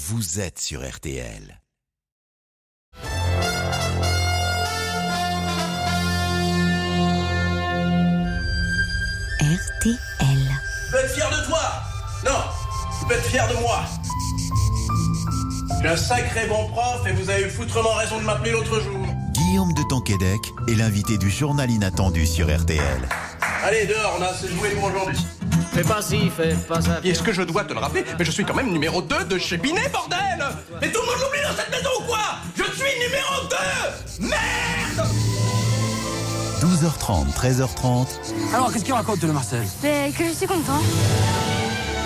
Vous êtes sur RTL. RTL. Tu peux être fier de toi. Non, tu peux être fier de moi. Je suis un sacré bon prof et vous avez eu foutrement raison de m'appeler l'autre jour. Guillaume de Tonquédec est l'invité du journal inattendu sur RTL. Allez, dehors, on a assez joué pour aujourd'hui. Fais pas ci, fais pas ça. Est-ce que je dois te le rappeler? Mais je suis quand même numéro 2 de chez Binet, bordel! Mais tout le monde l'oublie dans cette maison ou quoi? Je suis numéro 2! Merde! 12h30, 13h30. Alors, qu'est-ce qu'il raconte, le Marcel? Mais que je suis content.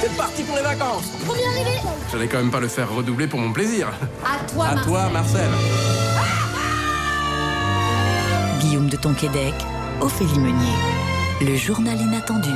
C'est parti pour les vacances! Pour bien arriver! J'allais quand même pas le faire redoubler pour mon plaisir. À toi, Marcel. À toi, Marcel. Guillaume de Tonquédec, Ophélie Meunier. Le journal inattendu.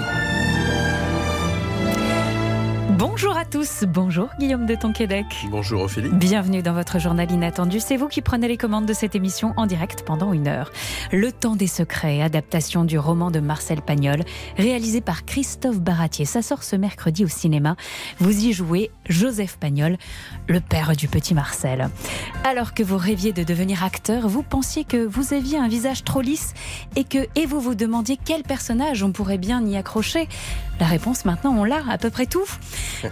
Bonjour à tous, bonjour Guillaume de Tonquédec. Bonjour Ophélie. Bienvenue dans votre journal inattendu, c'est vous qui prenez les commandes de cette émission en direct pendant une heure. Le Temps des Secrets, adaptation du roman de Marcel Pagnol, réalisé par Christophe Baratier. Ça sort ce mercredi au cinéma. Vous y jouez Joseph Pagnol, le père du petit Marcel. Alors que vous rêviez de devenir acteur, vous pensiez que vous aviez un visage trop lisse et vous vous demandiez quel personnage on pourrait bien y accrocher. La réponse maintenant, on l'a, à peu près tout.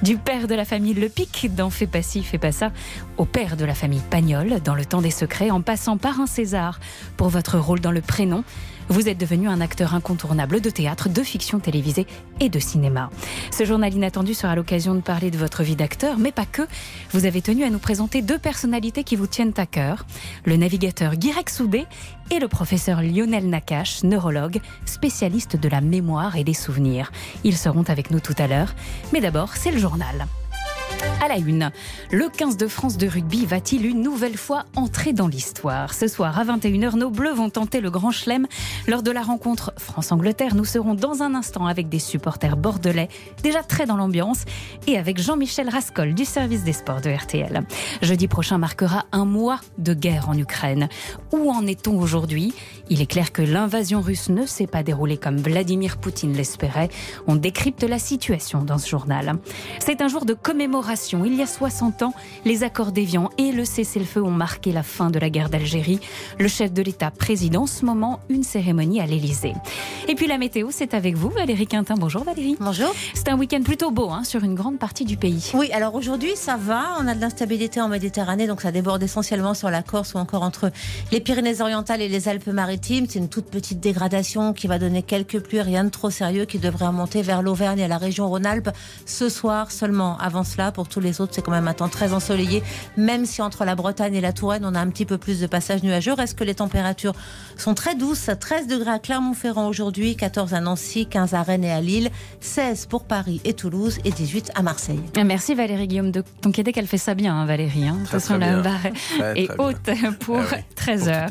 Du père de la famille Le Pic dans Fais pas ci, fais pas ça, au père de la famille Pagnol dans Le Temps des Secrets, en passant par un César pour votre rôle dans Le Prénom, vous êtes devenu un acteur incontournable de théâtre, de fiction télévisée et de cinéma. Ce journal inattendu sera l'occasion de parler de votre vie d'acteur, mais pas que. Vous avez tenu à nous présenter deux personnalités qui vous tiennent à cœur, le navigateur Guirec Soudée et le professeur Lionel Naccache, neurologue, spécialiste de la mémoire et des souvenirs. Ils seront avec nous tout à l'heure, mais d'abord, c'est le journal. À la une, le 15 de France de rugby va-t-il une nouvelle fois entrer dans l'histoire? Ce soir à 21h, nos Bleus vont tenter le grand chelem lors de la rencontre France-Angleterre. Nous serons dans un instant avec des supporters bordelais, déjà très dans l'ambiance, et avec Jean-Michel Rascol du service des sports de RTL. Jeudi prochain marquera un mois de guerre en Ukraine. Où en est-on aujourd'hui? Il est clair que l'invasion russe ne s'est pas déroulée comme Vladimir Poutine l'espérait. On décrypte la situation dans ce journal. C'est un jour de commémoration. Il y a 60 ans, les accords d'Évian et le cessez-le-feu ont marqué la fin de la guerre d'Algérie. Le chef de l'État préside en ce moment une cérémonie à l'Élysée. Et puis la météo, c'est avec vous, Valérie Quintin. Bonjour Valérie. Bonjour. C'est un week-end plutôt beau sur une grande partie du pays. Oui, alors aujourd'hui, ça va. On a de l'instabilité en Méditerranée, donc ça déborde essentiellement sur la Corse ou encore entre les Pyrénées-Orientales et les Alpes-Maritimes. C'est une toute petite dégradation qui va donner quelques pluies, rien de trop sérieux, qui devrait remonter vers l'Auvergne et la région Rhône-Alpes ce soir seulement. Avant cela, pour tous les autres, c'est quand même un temps très ensoleillé, même si entre la Bretagne et la Touraine, on a un petit peu plus de passages nuageux. Reste que les températures sont très douces. 13 degrés à Clermont-Ferrand aujourd'hui, 14 à Nancy, 15 à Rennes et à Lille, 16 pour Paris et Toulouse et 18 à Marseille. Merci Valérie. Guillaume de Tonquédec, elle fait ça bien, Valérie. Très, très bien. La barre est haute pour 13h.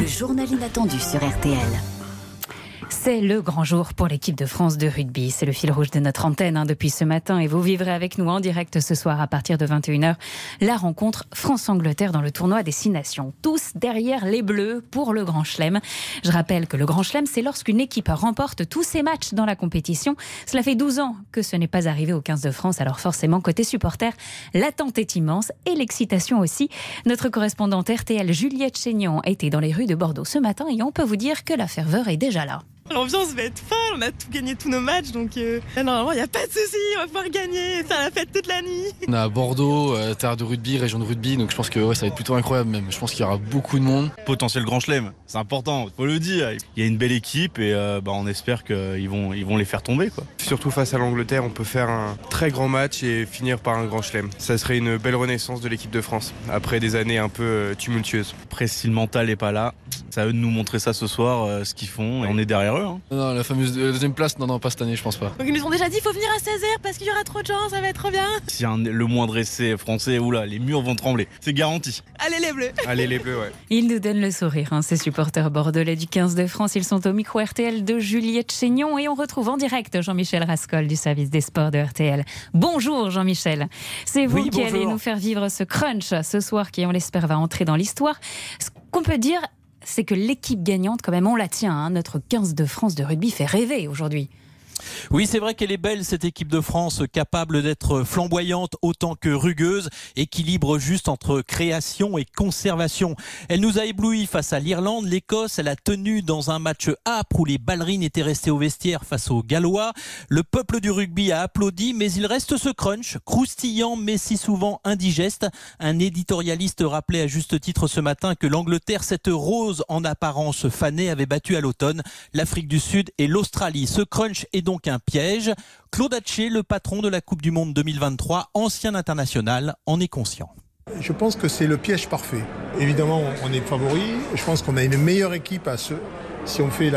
Le journal inattendu sur RTL. C'est le grand jour pour l'équipe de France de rugby. C'est le fil rouge de notre antenne depuis ce matin et vous vivrez avec nous en direct ce soir à partir de 21h la rencontre France-Angleterre dans le tournoi des 6 nations. Tous derrière les Bleus pour le grand chelem. Je rappelle que le grand chelem, c'est lorsqu'une équipe remporte tous ses matchs dans la compétition. Cela fait 12 ans que ce n'est pas arrivé au 15 de France, alors forcément côté supporter, l'attente est immense et l'excitation aussi. Notre correspondante RTL Juliette Chénion était dans les rues de Bordeaux ce matin et on peut vous dire que la ferveur est déjà là. L'ambiance va être folle, on a tout gagné, tous nos matchs, donc là, normalement il n'y a pas de souci, on va pouvoir gagner et faire la fête toute la nuit. On est à Bordeaux, terre de rugby, région de rugby, donc je pense que ça va être plutôt incroyable même, je pense qu'il y aura beaucoup de monde. Potentiel grand chelem, c'est important, faut le dire, il y a une belle équipe et on espère qu'ils vont les faire tomber, quoi. Surtout face à l'Angleterre, on peut faire un très grand match et finir par un grand chelem. Ça serait une belle renaissance de l'équipe de France, après des années un peu tumultueuses. Après si le mental n'est pas là, c'est à eux de nous montrer ça ce soir, ce qu'ils font, et on est derrière. Non, la fameuse deuxième place, non, pas cette année, je pense pas. Donc ils nous ont déjà dit, il faut venir à 16h parce qu'il y aura trop de gens, ça va être trop bien. Si le moindre essai français, oula, les murs vont trembler, c'est garanti. Allez les Bleus. Allez les Bleus, ouais. Ils nous donnent le sourire, ces supporters bordelais du 15 de France, ils sont au micro RTL de Juliette Chénion et on retrouve en direct Jean-Michel Rascol du service des sports de RTL. Bonjour Jean-Michel, c'est vous qui allez nous faire vivre ce crunch ce soir qui, on l'espère, va entrer dans l'histoire. Ce qu'on peut dire, c'est que l'équipe gagnante, quand même, on la tient. Notre 15 de France de rugby fait rêver aujourd'hui. Oui, c'est vrai qu'elle est belle, cette équipe de France, capable d'être flamboyante autant que rugueuse, équilibre juste entre création et conservation. Elle nous a éblouis face à l'Irlande, l'Écosse, elle a tenu dans un match âpre où les ballerines étaient restées au vestiaire face aux Gallois. Le peuple du rugby a applaudi, mais il reste ce crunch, croustillant mais si souvent indigeste. Un éditorialiste rappelait à juste titre ce matin que l'Angleterre, cette rose en apparence fanée, avait battu à l'automne l'Afrique du Sud et l'Australie. Ce crunch est donc un piège. Claude Hatché, le patron de la Coupe du Monde 2023, ancien international, en est conscient. Je pense que c'est le piège parfait. Évidemment, on est favori. Je pense qu'on a une meilleure équipe si on fait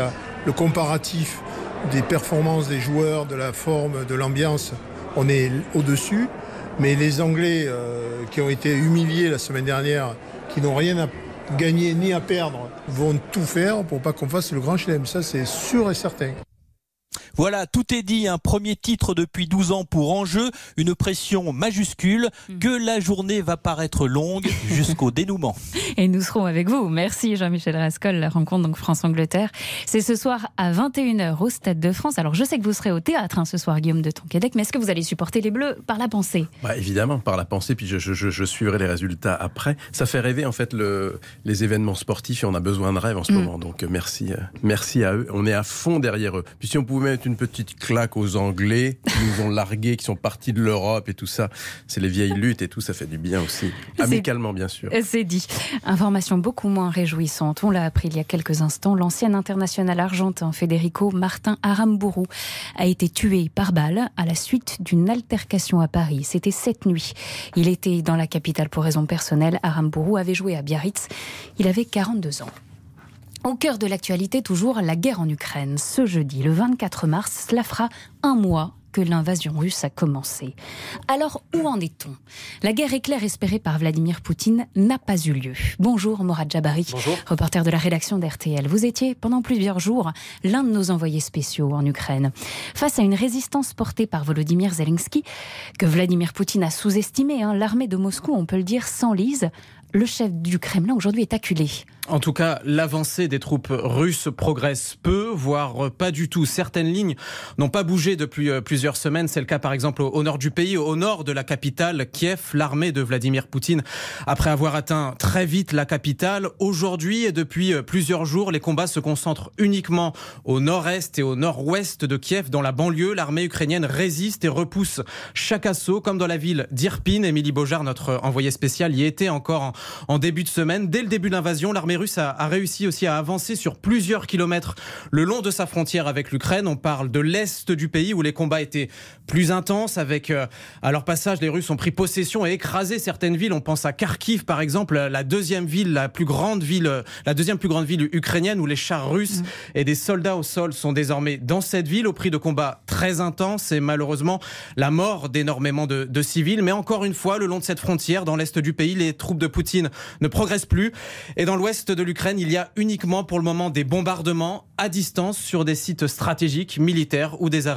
le comparatif des performances des joueurs, de la forme, de l'ambiance, on est au-dessus. Mais les Anglais qui ont été humiliés la semaine dernière, qui n'ont rien à gagner ni à perdre, vont tout faire pour pas qu'on fasse le grand chelem. Ça, c'est sûr et certain. Voilà, tout est dit, un premier titre depuis 12 ans pour Enjeu, une pression majuscule, que la journée va paraître longue jusqu'au dénouement. Et nous serons avec vous, merci Jean-Michel Rascol. La rencontre donc France-Angleterre, c'est ce soir à 21h au Stade de France. Alors je sais que vous serez au théâtre ce soir, Guillaume de Tonquédec, mais est-ce que vous allez supporter les Bleus par la pensée ? Bah, évidemment, par la pensée, puis je suivrai les résultats après. Ça fait rêver en fait les événements sportifs et on a besoin de rêve en ce moment, donc merci à eux, on est à fond derrière eux. Puis si on pouvait mettre une petite claque aux Anglais qui nous ont largués, qui sont partis de l'Europe et tout ça. C'est les vieilles luttes et tout, ça fait du bien aussi. Amicalement, bien sûr. C'est dit. Information beaucoup moins réjouissante. On l'a appris il y a quelques instants. L'ancien international argentin Federico Martin Aramburu a été tué par balle à la suite d'une altercation à Paris. C'était cette nuit. Il était dans la capitale pour raisons personnelles. Aramburu avait joué à Biarritz. Il avait 42 ans. Au cœur de l'actualité, toujours la guerre en Ukraine. Ce jeudi, le 24 mars, cela fera un mois que l'invasion russe a commencé. Alors, où en est-on ? La guerre éclair espérée par Vladimir Poutine n'a pas eu lieu. Bonjour Mourad Jabari, bonjour. Reporter de la rédaction d'RTL. Vous étiez pendant plusieurs jours l'un de nos envoyés spéciaux en Ukraine. Face à une résistance portée par Volodymyr Zelensky, que Vladimir Poutine a sous-estimé, l'armée de Moscou, on peut le dire, s'enlise. Le chef du Kremlin aujourd'hui est acculé. En tout cas, l'avancée des troupes russes progresse peu, voire pas du tout. Certaines lignes n'ont pas bougé depuis plusieurs semaines. C'est le cas par exemple au nord du pays, au nord de la capitale, Kiev. L'armée de Vladimir Poutine, après avoir atteint très vite la capitale, aujourd'hui et depuis plusieurs jours, les combats se concentrent uniquement au nord-est et au nord-ouest de Kiev. Dans la banlieue, l'armée ukrainienne résiste et repousse chaque assaut, comme dans la ville d'Irpine. Émilie Beaujard, notre envoyée spéciale, y était encore en début de semaine. Dès le début de l'invasion, l'armée russe a réussi aussi à avancer sur plusieurs kilomètres le long de sa frontière avec l'Ukraine. On parle de l'est du pays où les combats étaient plus intenses. Avec, à leur passage, les Russes ont pris possession et écrasé certaines villes. On pense à Kharkiv, par exemple, la deuxième plus grande ville ukrainienne, où les chars russes et des soldats au sol sont désormais dans cette ville, au prix de combats très intenses et malheureusement la mort d'énormément de civils. Mais encore une fois, le long de cette frontière, dans l'est du pays, les troupes de Poutine ne progresse plus. Et dans l'ouest de l'Ukraine, il y a uniquement pour le moment des bombardements à distance sur des sites stratégiques, militaires ou des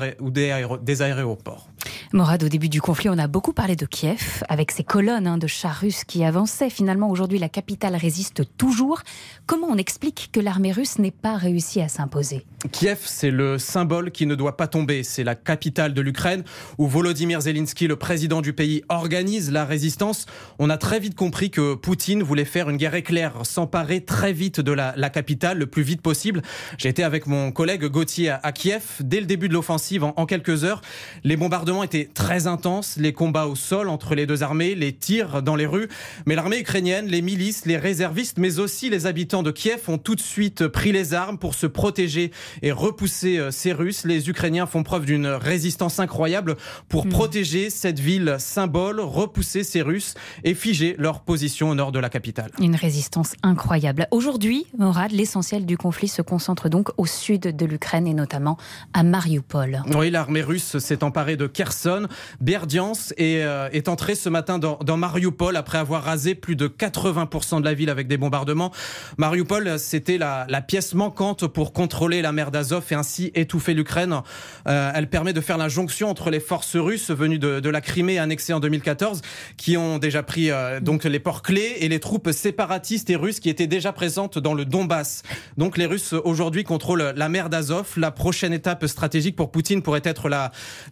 aéroports. Mourad, au début du conflit, on a beaucoup parlé de Kiev, avec ses colonnes de chars russes qui avançaient. Finalement, aujourd'hui, la capitale résiste toujours. Comment on explique que l'armée russe n'ait pas réussi à s'imposer ? Kiev, c'est le symbole qui ne doit pas tomber. C'est la capitale de l'Ukraine où Volodymyr Zelensky, le président du pays, organise la résistance. On a très vite compris que Poutine voulait faire une guerre éclair, s'emparer très vite de la capitale, le plus vite possible. J'ai été avec mon collègue Gauthier à Kiev. Dès le début de l'offensive, en quelques heures, les bombardements étaient très intenses, les combats au sol entre les deux armées, les tirs dans les rues. Mais l'armée ukrainienne, les milices, les réservistes, mais aussi les habitants de Kiev ont tout de suite pris les armes pour se protéger et repousser ces Russes. Les Ukrainiens font preuve d'une résistance incroyable pour protéger cette ville symbole, repousser ces Russes et figer leur position au nord de la capitale. Une résistance incroyable. Aujourd'hui, Mourad, l'essentiel du conflit se concentre donc au sud de l'Ukraine et notamment à Mariupol. Oui, l'armée russe s'est emparée de Kherson, Berdiansk et est entrée ce matin dans Mariupol après avoir rasé plus de 80% de la ville avec des bombardements. Mariupol, c'était la pièce manquante pour contrôler la mer d'Azov et ainsi étouffer l'Ukraine. Elle permet de faire la jonction entre les forces russes venues de la Crimée annexée en 2014 qui ont déjà pris donc les ports clés et les troupes séparatistes et russes qui étaient déjà présentes dans le Donbass. Donc les Russes aujourd'hui contrôlent la mer d'Azov. La prochaine étape stratégique pour Poutine pourrait être la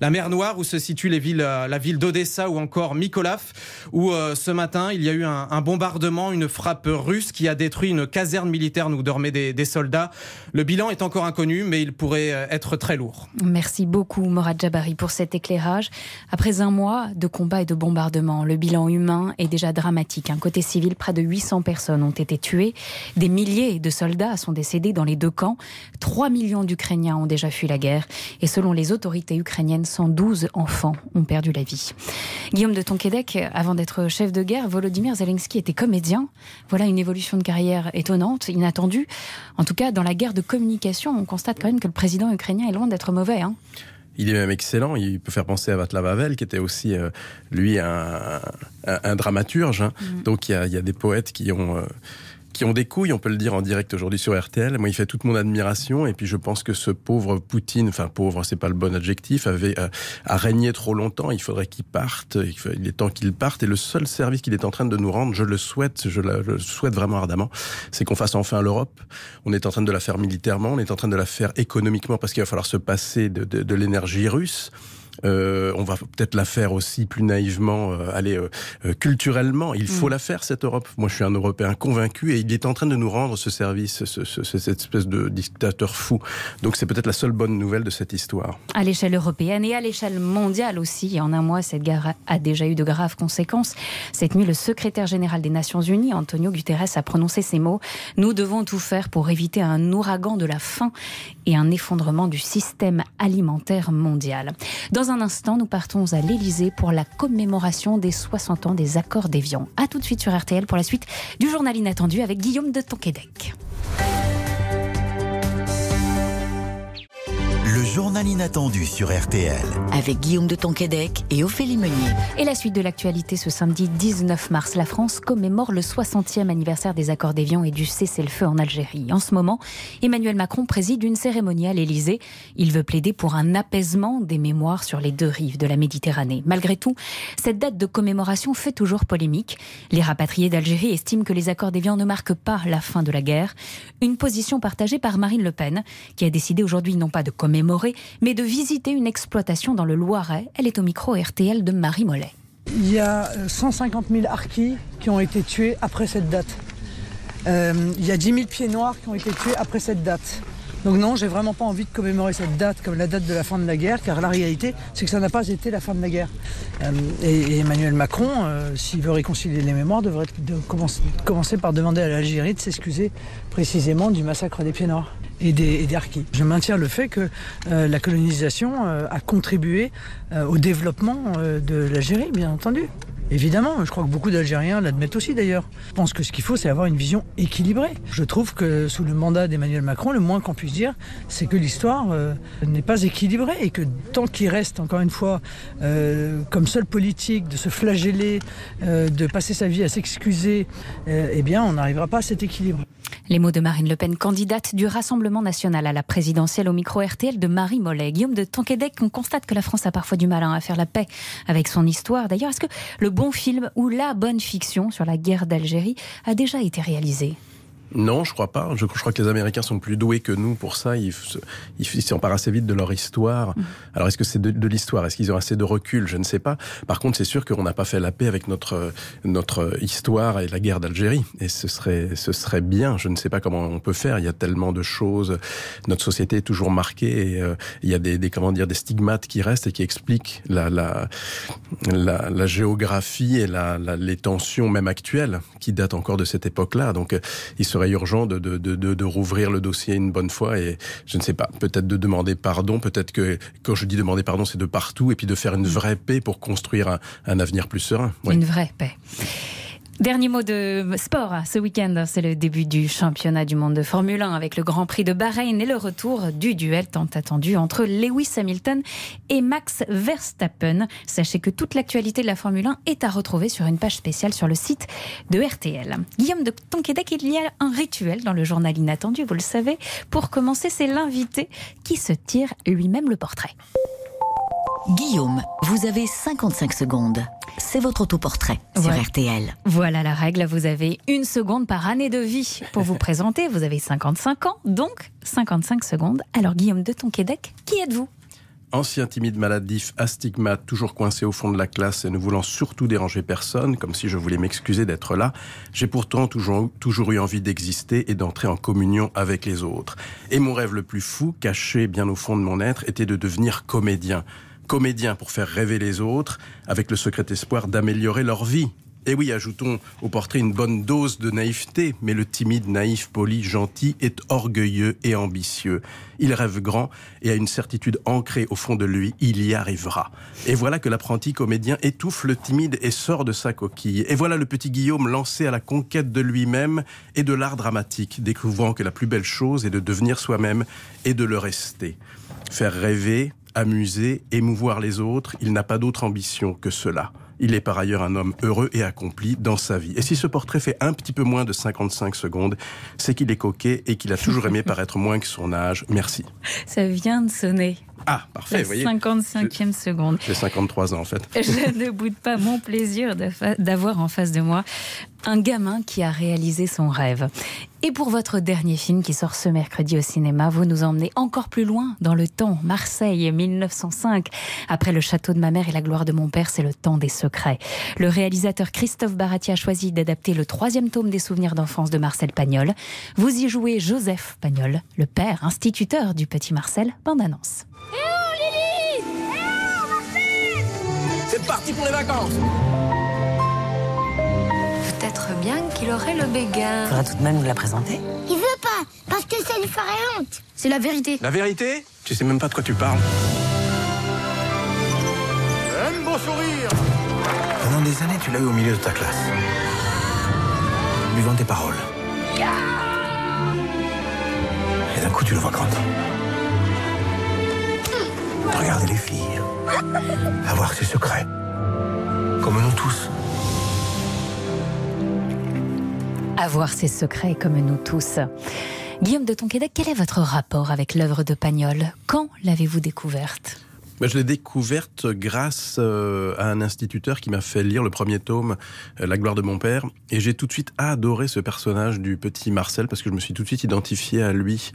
mer Noire où se situent la ville d'Odessa ou encore Mykolaiv où ce matin il y a eu un bombardement, une frappe russe qui a détruit une caserne militaire où dormaient des soldats. Le bilan est encore inconnu mais il pourrait être très lourd. Merci beaucoup Mourad Jabari pour cet éclairage. Après un mois de combats et de bombardements, le bilan humain est déjà dramatique. Côté civil, près de 800 personnes ont été tuées. Des milliers de soldats sont décédés dans les deux camps. 3 millions d'Ukrainiens ont déjà fui la guerre. Et selon les autorités ukrainiennes, 112 enfants ont perdu la vie. Guillaume de Tonquédec, avant d'être chef de guerre, Volodymyr Zelensky était comédien. Voilà une évolution de carrière étonnante, inattendue. En tout cas, dans la guerre de communication, on constate quand même que le président ukrainien est loin d'être mauvais, hein. Il est même excellent, il peut faire penser à Vaclav Havel qui était aussi, lui, un dramaturge. Hein. Mmh. Donc il y a des poètes qui ont des couilles, on peut le dire en direct aujourd'hui sur RTL. Moi, il fait toute mon admiration et puis je pense que ce pauvre Poutine, enfin pauvre, c'est pas le bon adjectif, a régné trop longtemps, il faudrait qu'il parte, il est temps qu'il parte et le seul service qu'il est en train de nous rendre, je le souhaite vraiment ardemment, c'est qu'on fasse enfin l'Europe. On est en train de la faire militairement, on est en train de la faire économiquement parce qu'il va falloir se passer de l'énergie russe. On va peut-être la faire aussi plus naïvement, culturellement. Il faut la faire, cette Europe. Moi, je suis un Européen convaincu et il est en train de nous rendre ce service, cette espèce de dictateur fou. Donc, c'est peut-être la seule bonne nouvelle de cette histoire. À l'échelle européenne et à l'échelle mondiale aussi. En un mois, cette guerre a déjà eu de graves conséquences. Cette nuit, le secrétaire général des Nations Unies, Antonio Guterres, a prononcé ces mots. Nous devons tout faire pour éviter un ouragan de la faim et un effondrement du système alimentaire mondial. Dans un instant, nous partons à l'Élysée pour la commémoration des 60 ans des accords d'Évian. A tout de suite sur RTL pour la suite du journal inattendu avec Guillaume de Tonquédec. Le journal inattendu sur RTL. Avec Guillaume de Tonquédec et Ophélie Meunier. Et la suite de l'actualité ce samedi 19 mars. La France commémore le 60e anniversaire des accords d'Évian et du cessez-le-feu en Algérie. En ce moment, Emmanuel Macron préside une cérémonie à l'Élysée. Il veut plaider pour un apaisement des mémoires sur les deux rives de la Méditerranée. Malgré tout, cette date de commémoration fait toujours polémique. Les rapatriés d'Algérie estiment que les accords d'Évian ne marquent pas la fin de la guerre. Une position partagée par Marine Le Pen, qui a décidé aujourd'hui non pas de commémorer, mais de visiter une exploitation dans le Loiret. Elle est au micro RTL de Marie Mollet. Il y a 150 000 harkis qui ont été tués après cette date. Il y a 10 000 pieds noirs qui ont été tués après cette date. Donc non, j'ai vraiment pas envie de commémorer cette date comme la date de la fin de la guerre, car la réalité, c'est que ça n'a pas été la fin de la guerre. Et Emmanuel Macron, s'il veut réconcilier les mémoires, devrait commencer par demander à l'Algérie de s'excuser précisément du massacre des pieds noirs et des harkis. Je maintiens le fait que la colonisation a contribué au développement de l'Algérie, bien entendu. Évidemment, je crois que beaucoup d'Algériens l'admettent aussi d'ailleurs. Je pense que ce qu'il faut, c'est avoir une vision équilibrée. Je trouve que sous le mandat d'Emmanuel Macron, le moins qu'on puisse dire, c'est que l'histoire n'est pas équilibrée et que tant qu'il reste, encore une fois, comme seule politique de se flageller, de passer sa vie à s'excuser, eh bien, on n'arrivera pas à cet équilibre. Les mots de Marine Le Pen, candidate du Rassemblement National à la présidentielle au micro RTL de Marie Mollet. Guillaume de Tonquédec, on constate que la France a parfois du mal à faire la paix avec son histoire. D'ailleurs, est-ce que le bon film ou la bonne fiction sur la guerre d'Algérie a déjà été réalisé ? Non, je crois pas. Je crois que les Américains sont plus doués que nous pour ça. Ils s'emparent assez vite de leur histoire. Alors, est-ce que c'est de l'histoire ? Est-ce qu'ils ont assez de recul ? Je ne sais pas. Par contre, c'est sûr qu'on n'a pas fait la paix avec notre histoire et la guerre d'Algérie. Et ce serait bien. Je ne sais pas comment on peut faire. Il y a tellement de choses. Notre société est toujours marquée. Et, il y a des stigmates qui restent et qui expliquent la géographie et les tensions même actuelles qui datent encore de cette époque-là. Donc, ils se serait urgent de rouvrir le dossier une bonne fois et je ne sais pas, peut-être de demander pardon, peut-être que quand je dis demander pardon, c'est de partout et puis de faire une vraie paix pour construire un avenir plus serein. Ouais. Une vraie paix. Dernier mot de sport ce week-end, c'est le début du championnat du monde de Formule 1 avec le Grand Prix de Bahreïn et le retour du duel tant attendu entre Lewis Hamilton et Max Verstappen. Sachez que toute l'actualité de la Formule 1 est à retrouver sur une page spéciale sur le site de RTL. Guillaume de Tonquédec, il y a un rituel dans le journal inattendu, vous le savez. Pour commencer, c'est l'invité qui se tire lui-même le portrait. Guillaume, vous avez 55 secondes. C'est votre autoportrait sur RTL. Voilà la règle, vous avez 1 seconde par année de vie pour vous présenter. Vous avez 55 ans, donc 55 secondes. Alors Guillaume de Tonquédec, qui êtes-vous ? Ancien timide, maladif, astigmate, toujours coincé au fond de la classe et ne voulant surtout déranger personne, comme si je voulais m'excuser d'être là, j'ai pourtant toujours eu envie d'exister et d'entrer en communion avec les autres. Et mon rêve le plus fou, caché bien au fond de mon être, était de devenir comédien. Comédien pour faire rêver les autres, avec le secret espoir d'améliorer leur vie. Et oui, ajoutons au portrait une bonne dose de naïveté, mais le timide, naïf, poli, gentil est orgueilleux et ambitieux. Il rêve grand et a une certitude ancrée au fond de lui, il y arrivera. Et voilà que l'apprenti comédien étouffe le timide et sort de sa coquille. Et voilà le petit Guillaume lancé à la conquête de lui-même et de l'art dramatique, découvrant que la plus belle chose est de devenir soi-même et de le rester. Faire rêver, amuser, émouvoir les autres, il n'a pas d'autre ambition que cela. Il est par ailleurs un homme heureux et accompli dans sa vie. Et si ce portrait fait un petit peu moins de 55 secondes, c'est qu'il est coquet et qu'il a toujours aimé paraître moins que son âge. Merci. Ça vient de sonner. Ah, parfait, vous voyez. 55e seconde. J'ai 53 ans, en fait. Je ne boude pas mon plaisir d'avoir en face de moi un gamin qui a réalisé son rêve. Et pour votre dernier film qui sort ce mercredi au cinéma, vous nous emmenez encore plus loin dans le temps. Marseille, 1905. Après le château de ma mère et la gloire de mon père, c'est le temps des secrets. Le réalisateur Christophe Baratier a choisi d'adapter le 3e tome des souvenirs d'enfance de Marcel Pagnol. Vous y jouez Joseph Pagnol, le père, instituteur du petit Marcel. Bande annonce. Eh oh Lily ! Eh oh Marcel ! C'est parti pour les vacances. Peut-être bien qu'il aurait le béguin. Il faudra tout de même nous la présenter. Il veut pas, parce que ça lui ferait honte. C'est la vérité. La vérité ? Tu sais même pas de quoi tu parles. Un beau sourire. Pendant des années, tu l'as eu au milieu de ta classe. Buvant tes paroles. Et d'un coup, tu le vois grandir. Regardez les filles, avoir ses secrets, comme nous tous. Avoir ses secrets, comme nous tous. Guillaume de Tonquédec, quel est votre rapport avec l'œuvre de Pagnol ? Quand l'avez-vous découverte ? Je l'ai découverte grâce à un instituteur qui m'a fait lire le premier tome, La gloire de mon père, et j'ai tout de suite adoré ce personnage du petit Marcel, parce que je me suis tout de suite identifié à lui.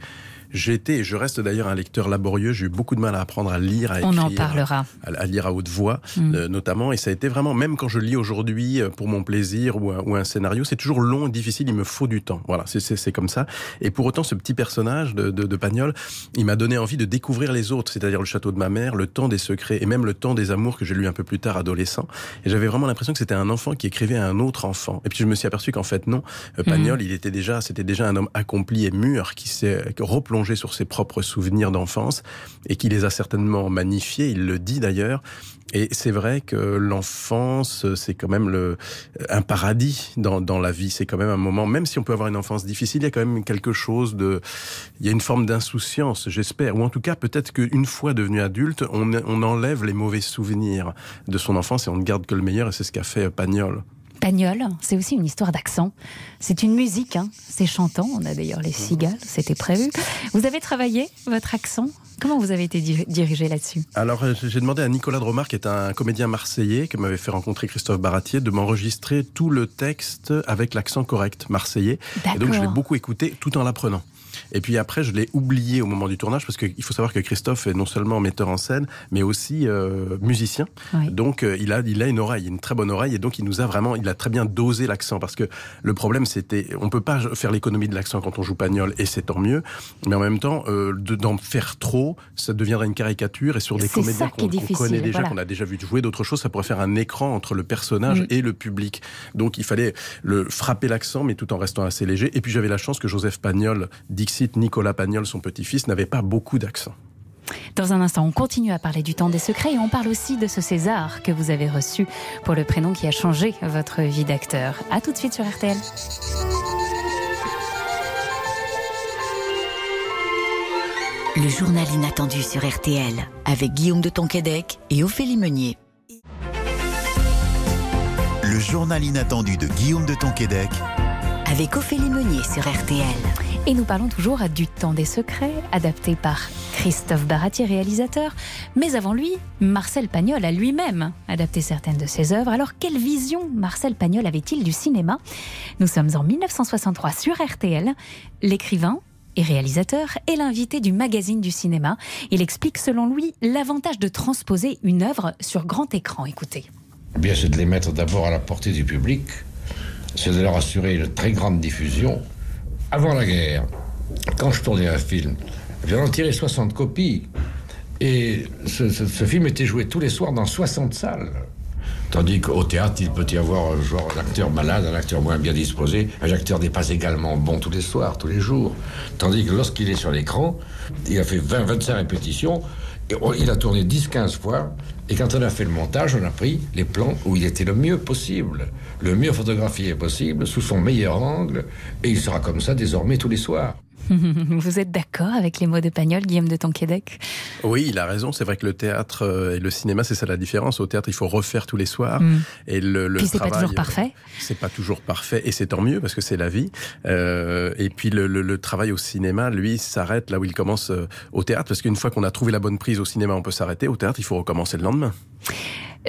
J'étais, et je reste d'ailleurs un lecteur laborieux, j'ai eu beaucoup de mal à apprendre à lire, à écrire, on en parlera. À lire à haute voix notamment, et ça a été vraiment, même quand je lis aujourd'hui pour mon plaisir ou un scénario, c'est toujours long, difficile, il me faut du temps, voilà, c'est comme ça. Et pour autant, ce petit personnage de Pagnol, il m'a donné envie de découvrir les autres, c'est-à-dire le château de ma mère, le temps des secrets, et même le temps des amours que j'ai lu un peu plus tard, adolescent, et j'avais vraiment l'impression que c'était un enfant qui écrivait à un autre enfant, et puis je me suis aperçu qu'en fait non, Pagnol, c'était déjà un homme accompli et mûr, qui s'est replongé sur ses propres souvenirs d'enfance et qui les a certainement magnifiés, il le dit d'ailleurs. Et c'est vrai que l'enfance, c'est quand même un paradis dans la vie. C'est quand même un moment, même si on peut avoir une enfance difficile, il y a quand même quelque chose il y a une forme d'insouciance, j'espère. Ou en tout cas, peut-être qu'une fois devenu adulte, on enlève les mauvais souvenirs de son enfance et on ne garde que le meilleur, et c'est ce qu'a fait Pagnol. Pagnol, c'est aussi une histoire d'accent. C'est une musique, c'est chantant. On a d'ailleurs les cigales, c'était prévu. Vous avez travaillé votre accent ? Comment vous avez été dirigé là-dessus ? Alors, j'ai demandé à Nicolas Dromar, qui est un comédien marseillais, que m'avait fait rencontrer Christophe Baratier, de m'enregistrer tout le texte avec l'accent correct marseillais. D'accord. Et donc, je l'ai beaucoup écouté tout en l'apprenant. Et puis après, je l'ai oublié au moment du tournage, parce qu'il faut savoir que Christophe est non seulement metteur en scène, mais aussi musicien. Oui. Donc il a une oreille, une très bonne oreille, et donc il a très bien dosé l'accent, parce que le problème c'était, on peut pas faire l'économie de l'accent quand on joue Pagnol, et c'est tant mieux, mais en même temps, d'en faire trop, ça deviendrait une caricature, et sur des comédiens qu'on connaît déjà, voilà, qu'on a déjà vu jouer d'autres choses, ça pourrait faire un écran entre le personnage et le public. Donc il fallait frapper l'accent, mais tout en restant assez léger. Et puis j'avais la chance que Joseph Pagnol, Dixit Nicolas Pagnol, son petit-fils, n'avait pas beaucoup d'accent. Dans un instant, on continue à parler du Temps des Secrets et on parle aussi de ce César que vous avez reçu pour Le Prénom qui a changé votre vie d'acteur. A tout de suite sur RTL. Le journal inattendu sur RTL avec Guillaume de Tonquédec et Ophélie Meunier. Le journal inattendu de Guillaume de Tonquédec avec Ophélie Meunier sur RTL. Et nous parlons toujours du Temps des Secrets, adapté par Christophe Baratier, réalisateur. Mais avant lui, Marcel Pagnol a lui-même adapté certaines de ses œuvres. Alors, quelle vision Marcel Pagnol avait-il du cinéma ? Nous sommes en 1963 sur RTL. L'écrivain et réalisateur est l'invité du magazine du cinéma. Il explique, selon lui, l'avantage de transposer une œuvre sur grand écran. Écoutez. Eh bien, c'est de les mettre d'abord à la portée du public. C'est de leur assurer une très grande diffusion. Avant la guerre, quand je tournais un film, j'en tirais 60 copies. Et ce film était joué tous les soirs dans 60 salles. Tandis qu'au théâtre, il peut y avoir genre un acteur malade, un acteur moins bien disposé, un acteur n'est pas également bon tous les soirs, tous les jours. Tandis que lorsqu'il est sur l'écran, il a fait 20-25 répétitions, et il a tourné 10-15 fois, et quand on a fait le montage, on a pris les plans où il était le mieux possible, le mieux photographié possible, sous son meilleur angle, et il sera comme ça désormais tous les soirs. Vous êtes d'accord avec les mots de Pagnol, Guillaume de Tonquédec ? Oui, il a raison. C'est vrai que le théâtre et le cinéma, c'est ça la différence. Au théâtre, il faut refaire tous les soirs. Et le puis travail, c'est pas toujours parfait. C'est pas toujours parfait, et c'est tant mieux parce que c'est la vie. Et puis le travail au cinéma, lui, s'arrête là où il commence au théâtre, parce qu'une fois qu'on a trouvé la bonne prise au cinéma, on peut s'arrêter. Au théâtre, il faut recommencer le lendemain.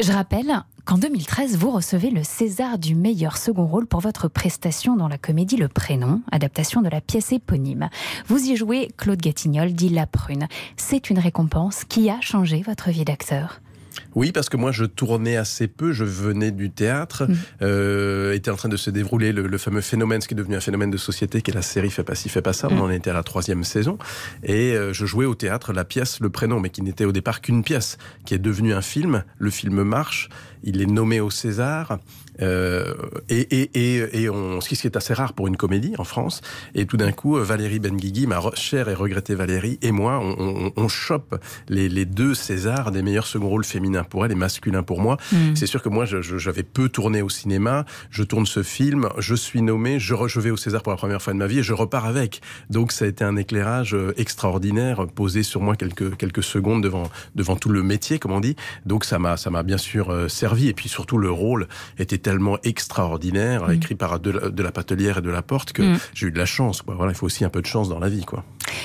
Je rappelle qu'en 2013, vous recevez le César du meilleur second rôle pour votre prestation dans la comédie Le Prénom, adaptation de la pièce éponyme. Vous y jouez Claude Gatignol, dit La Prune. C'est une récompense qui a changé votre vie d'acteur. Oui, parce que moi, je tournais assez peu, je venais du théâtre, était en train de se dérouler le fameux phénomène, ce qui est devenu un phénomène de société, qui est la série Fais pas ci, fais pas ça, on en était à la 3e saison, et je jouais au théâtre la pièce Le Prénom, mais qui n'était au départ qu'une pièce, qui est devenue un film, le film marche, il est nommé au César... ce qui est assez rare pour une comédie en France, et tout d'un coup Valérie Benguigui, ma chère et regrettée Valérie, et moi on chope les deux Césars des meilleurs second rôles féminins pour elle et masculins pour moi. C'est sûr que moi j'avais peu tourné au cinéma, je tourne ce film, je suis nommé, je vais au César pour la première fois de ma vie et je repars avec, donc ça a été un éclairage extraordinaire posé sur moi quelques secondes devant tout le métier, comme on dit, donc ça m'a bien sûr servi, et puis surtout le rôle était tellement extraordinaire, écrit par de la Patelière et de la Porte, que j'ai eu de la chance, quoi. Voilà, il faut aussi un peu de chance dans la vie, quoi.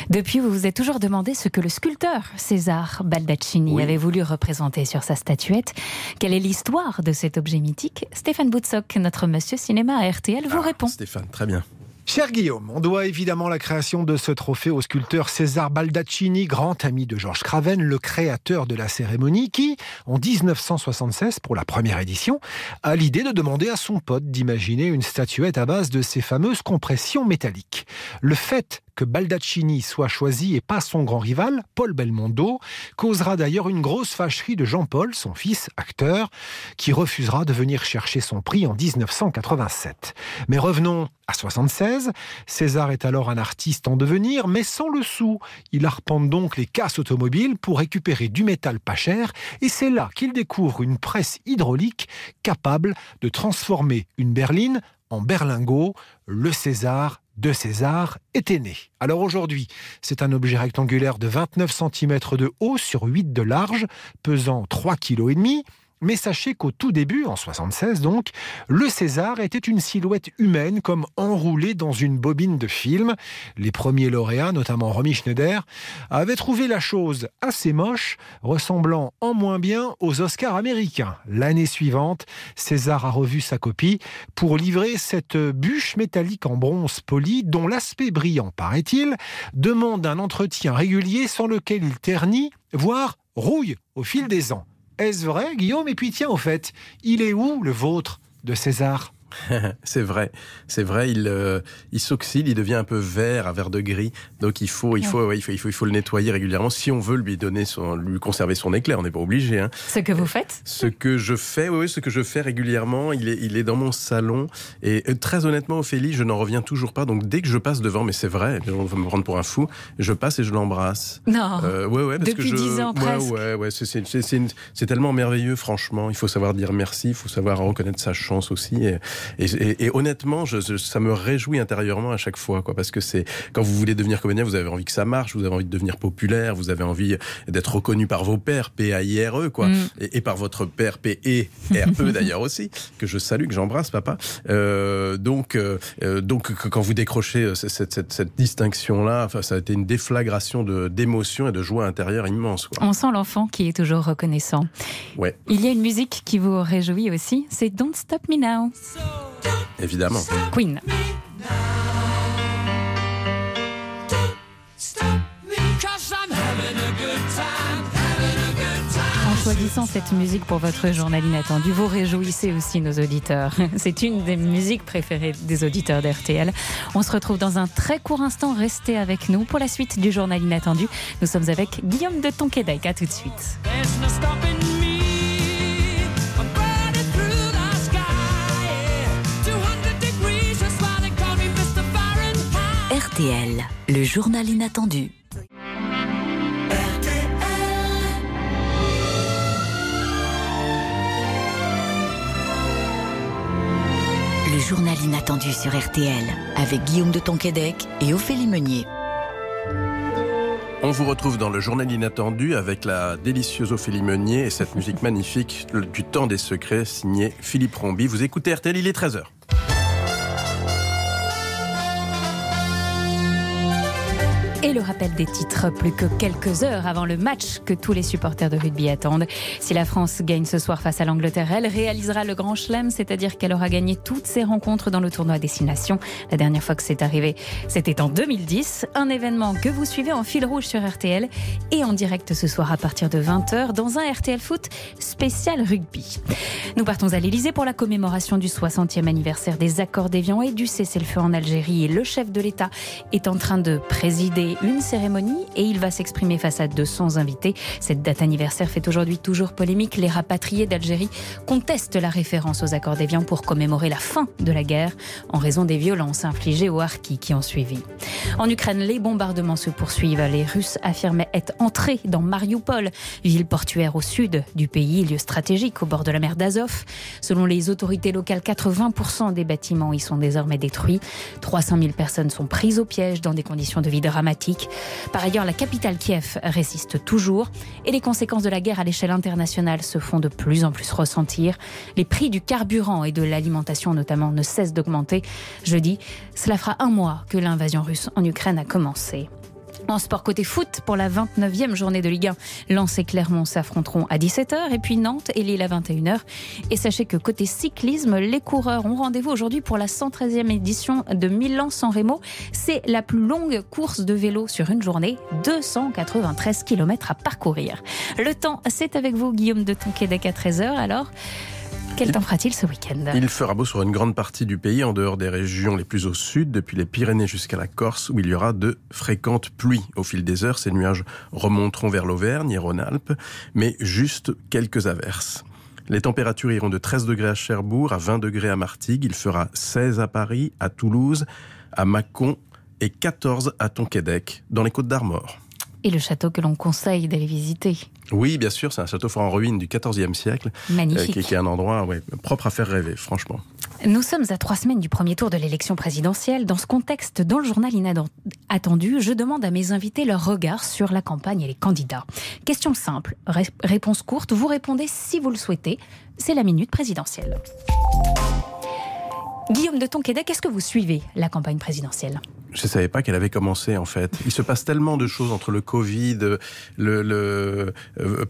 Depuis, vous vous êtes toujours demandé ce que le sculpteur César Baldaccini avait voulu représenter sur sa statuette. Quelle est l'histoire de cet objet mythique ? Stéphane Boudsocq, notre monsieur cinéma à RTL, vous répond. Stéphane, très bien. Cher Guillaume, on doit évidemment la création de ce trophée au sculpteur César Baldaccini, grand ami de Georges Craven, le créateur de la cérémonie, qui, en 1976, pour la première édition, a l'idée de demander à son pote d'imaginer une statuette à base de ces fameuses compressions métalliques. Le fait que Baldaccini soit choisi et pas son grand rival, Paul Belmondo, causera d'ailleurs une grosse fâcherie de Jean-Paul, son fils, acteur, qui refusera de venir chercher son prix en 1987. Mais revenons à 1976. César est alors un artiste en devenir, mais sans le sou. Il arpente donc les casses automobiles pour récupérer du métal pas cher, et c'est là qu'il découvre une presse hydraulique capable de transformer une berline en berlingot. Le César de César était né. Alors aujourd'hui, c'est un objet rectangulaire de 29 cm de haut sur 8 de large, pesant 3,5 kg. Mais sachez qu'au tout début, en 1976 donc, le César était une silhouette humaine comme enroulée dans une bobine de film. Les premiers lauréats, notamment Romy Schneider, avaient trouvé la chose assez moche, ressemblant en moins bien aux Oscars américains. L'année suivante, César a revu sa copie pour livrer cette bûche métallique en bronze poli, dont l'aspect brillant, paraît-il, demande un entretien régulier sans lequel il ternit, voire rouille au fil des ans. Est-ce vrai, Guillaume ? Et puis tiens, au fait, il est où le vôtre de César ? C'est vrai. Il s'oxyde, il devient un peu vert, à vert de gris. Donc il faut le nettoyer régulièrement si on veut lui donner lui conserver son éclair. On n'est pas obligé. Hein. Ce que vous faites ? Ce que je fais, ce que je fais régulièrement. Il est dans mon salon et très honnêtement, Ophélie, je n'en reviens toujours pas. Donc dès que je passe devant, mais c'est vrai, on va me prendre pour un fou. Je passe et je l'embrasse. Non. Parce depuis que 10 ans presque. C'est tellement merveilleux, franchement. Il faut savoir dire merci, il faut savoir reconnaître sa chance aussi. Et honnêtement, ça me réjouit intérieurement à chaque fois, quoi, parce que c'est quand vous voulez devenir comédien, vous avez envie que ça marche, vous avez envie de devenir populaire, vous avez envie d'être reconnu par vos pairs, P-A-I-R-E, quoi, et par votre père, P-E-R-E d'ailleurs aussi, que je salue, que j'embrasse, papa. Donc, quand vous décrochez cette distinction-là, enfin, ça a été une déflagration d'émotion et de joie intérieure immense, quoi. On sent l'enfant qui est toujours reconnaissant. Ouais. Il y a une musique qui vous réjouit aussi, c'est Don't Stop Me Now. Évidemment. Queen. En choisissant cette musique pour votre journal inattendu, vous réjouissez aussi nos auditeurs. C'est une des musiques préférées des auditeurs d'RTL. On se retrouve dans un très court instant. Restez avec nous pour la suite du journal inattendu. Nous sommes avec Guillaume de Tonquédec. À tout de suite. RTL, le journal inattendu. RTL. Le journal inattendu sur RTL, avec Guillaume de Tonquédec et Ophélie Meunier. On vous retrouve dans le journal inattendu avec la délicieuse Ophélie Meunier et cette musique magnifique du Temps des Secrets, signée Philippe Rombi. Vous écoutez RTL, il est 13h. Et le rappel des titres, plus que quelques heures avant le match que tous les supporters de rugby attendent. Si la France gagne ce soir face à l'Angleterre, elle réalisera le grand chelem, c'est-à-dire qu'elle aura gagné toutes ses rencontres dans le tournoi Destination. La dernière fois que c'est arrivé, c'était en 2010. Un événement que vous suivez en fil rouge sur RTL et en direct ce soir à partir de 20h dans un RTL Foot spécial rugby. Nous partons à l'Elysée pour la commémoration du 60e anniversaire des accords d'Évian et du cessez-le-feu en Algérie. Le chef de l'État est en train de présider une cérémonie et il va s'exprimer face à 200 invités. Cette date anniversaire fait aujourd'hui toujours polémique. Les rapatriés d'Algérie contestent la référence aux accords d'Évian pour commémorer la fin de la guerre en raison des violences infligées aux harkis qui ont suivi. En Ukraine, les bombardements se poursuivent. Les Russes affirmaient être entrés dans Marioupol, ville portuaire au sud du pays, lieu stratégique au bord de la mer d'Azov. Selon les autorités locales, 80% des bâtiments y sont désormais détruits. 300 000 personnes sont prises au piège dans des conditions de vie dramatiques. Par ailleurs, la capitale Kiev résiste toujours et les conséquences de la guerre à l'échelle internationale se font de plus en plus ressentir. Les prix du carburant et de l'alimentation notamment ne cessent d'augmenter. Jeudi, cela fera un mois que l'invasion russe en Ukraine a commencé. En sport, côté foot, pour la 29e journée de Ligue 1, Lens et Clermont s'affronteront à 17h, et puis Nantes et Lille à 21h. Et sachez que côté cyclisme, les coureurs ont rendez-vous aujourd'hui pour la 113e édition de Milan-San Remo. C'est la plus longue course de vélo sur une journée, 293 km à parcourir. Le temps, c'est avec vous, Guillaume de Tonquédec, à 13h. Alors, quel temps fera-t-il ce week-end ? Il fera beau sur une grande partie du pays, en dehors des régions les plus au sud, depuis les Pyrénées jusqu'à la Corse, où il y aura de fréquentes pluies. Au fil des heures, ces nuages remonteront vers l'Auvergne et Rhône-Alpes, mais juste quelques averses. Les températures iront de 13 degrés à Cherbourg, à 20 degrés à Martigues, il fera 16 à Paris, à Toulouse, à Mâcon et 14 à Tonquédec, dans les Côtes-d'Armor. Et le château que l'on conseille d'aller visiter. Oui, bien sûr, c'est un château fort en ruine du XIVe siècle. Magnifique. Qui est un endroit propre à faire rêver, franchement. Nous sommes à 3 semaines du premier tour de l'élection présidentielle. Dans ce contexte, dans le journal inattendu, je demande à mes invités leur regard sur la campagne et les candidats. Question simple, réponse courte, vous répondez si vous le souhaitez. C'est la minute présidentielle. Guillaume de Tonquédec, est-ce que vous suivez la campagne présidentielle ? Je ne savais pas qu'elle avait commencé, en fait. Il se passe tellement de choses entre le Covid,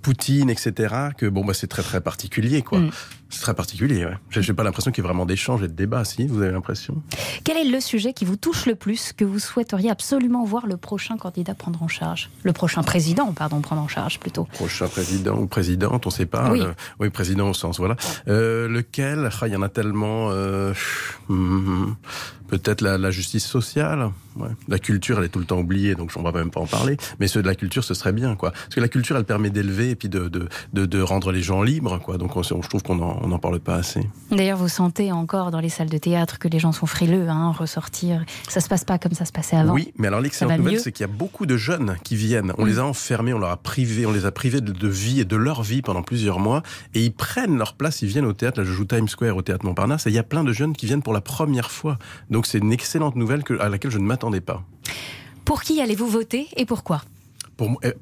Poutine, etc., que bon, bah, c'est très, très particulier, quoi. Mmh. C'est très particulier, ouais. J'ai pas l'impression qu'il y ait vraiment d'échange et de débat, si, vous avez l'impression. Quel est le sujet qui vous touche le plus, que vous souhaiteriez absolument voir le prochain candidat prendre en charge ? Le prochain président, pardon, prendre en charge, plutôt. Prochain président ou présidente, on ne sait pas. Oui. Oui, président au sens, voilà. Lequel ? Il y en a tellement... peut-être la justice sociale. Ouais. La culture, elle est tout le temps oubliée, donc on va même pas en parler. Mais ceux de la culture, ce serait bien, quoi. Parce que la culture, elle permet d'élever et puis de rendre les gens libres, quoi. Donc je trouve qu'on n'en parle pas assez. D'ailleurs, vous sentez encore dans les salles de théâtre que les gens sont frileux, hein, ressortir. Ça se passe pas comme ça se passait avant. Oui, mais alors l'excellente nouvelle, c'est qu'il y a beaucoup de jeunes qui viennent. On les a enfermés, on les a privés de vie et de leur vie pendant plusieurs mois, et ils prennent leur place. Ils viennent au théâtre. Là, je joue Times Square au Théâtre Montparnasse, et il y a plein de jeunes qui viennent pour la première fois. Donc c'est une excellente nouvelle à laquelle je ne m'attendais pas. Pour qui allez-vous voter et pourquoi ?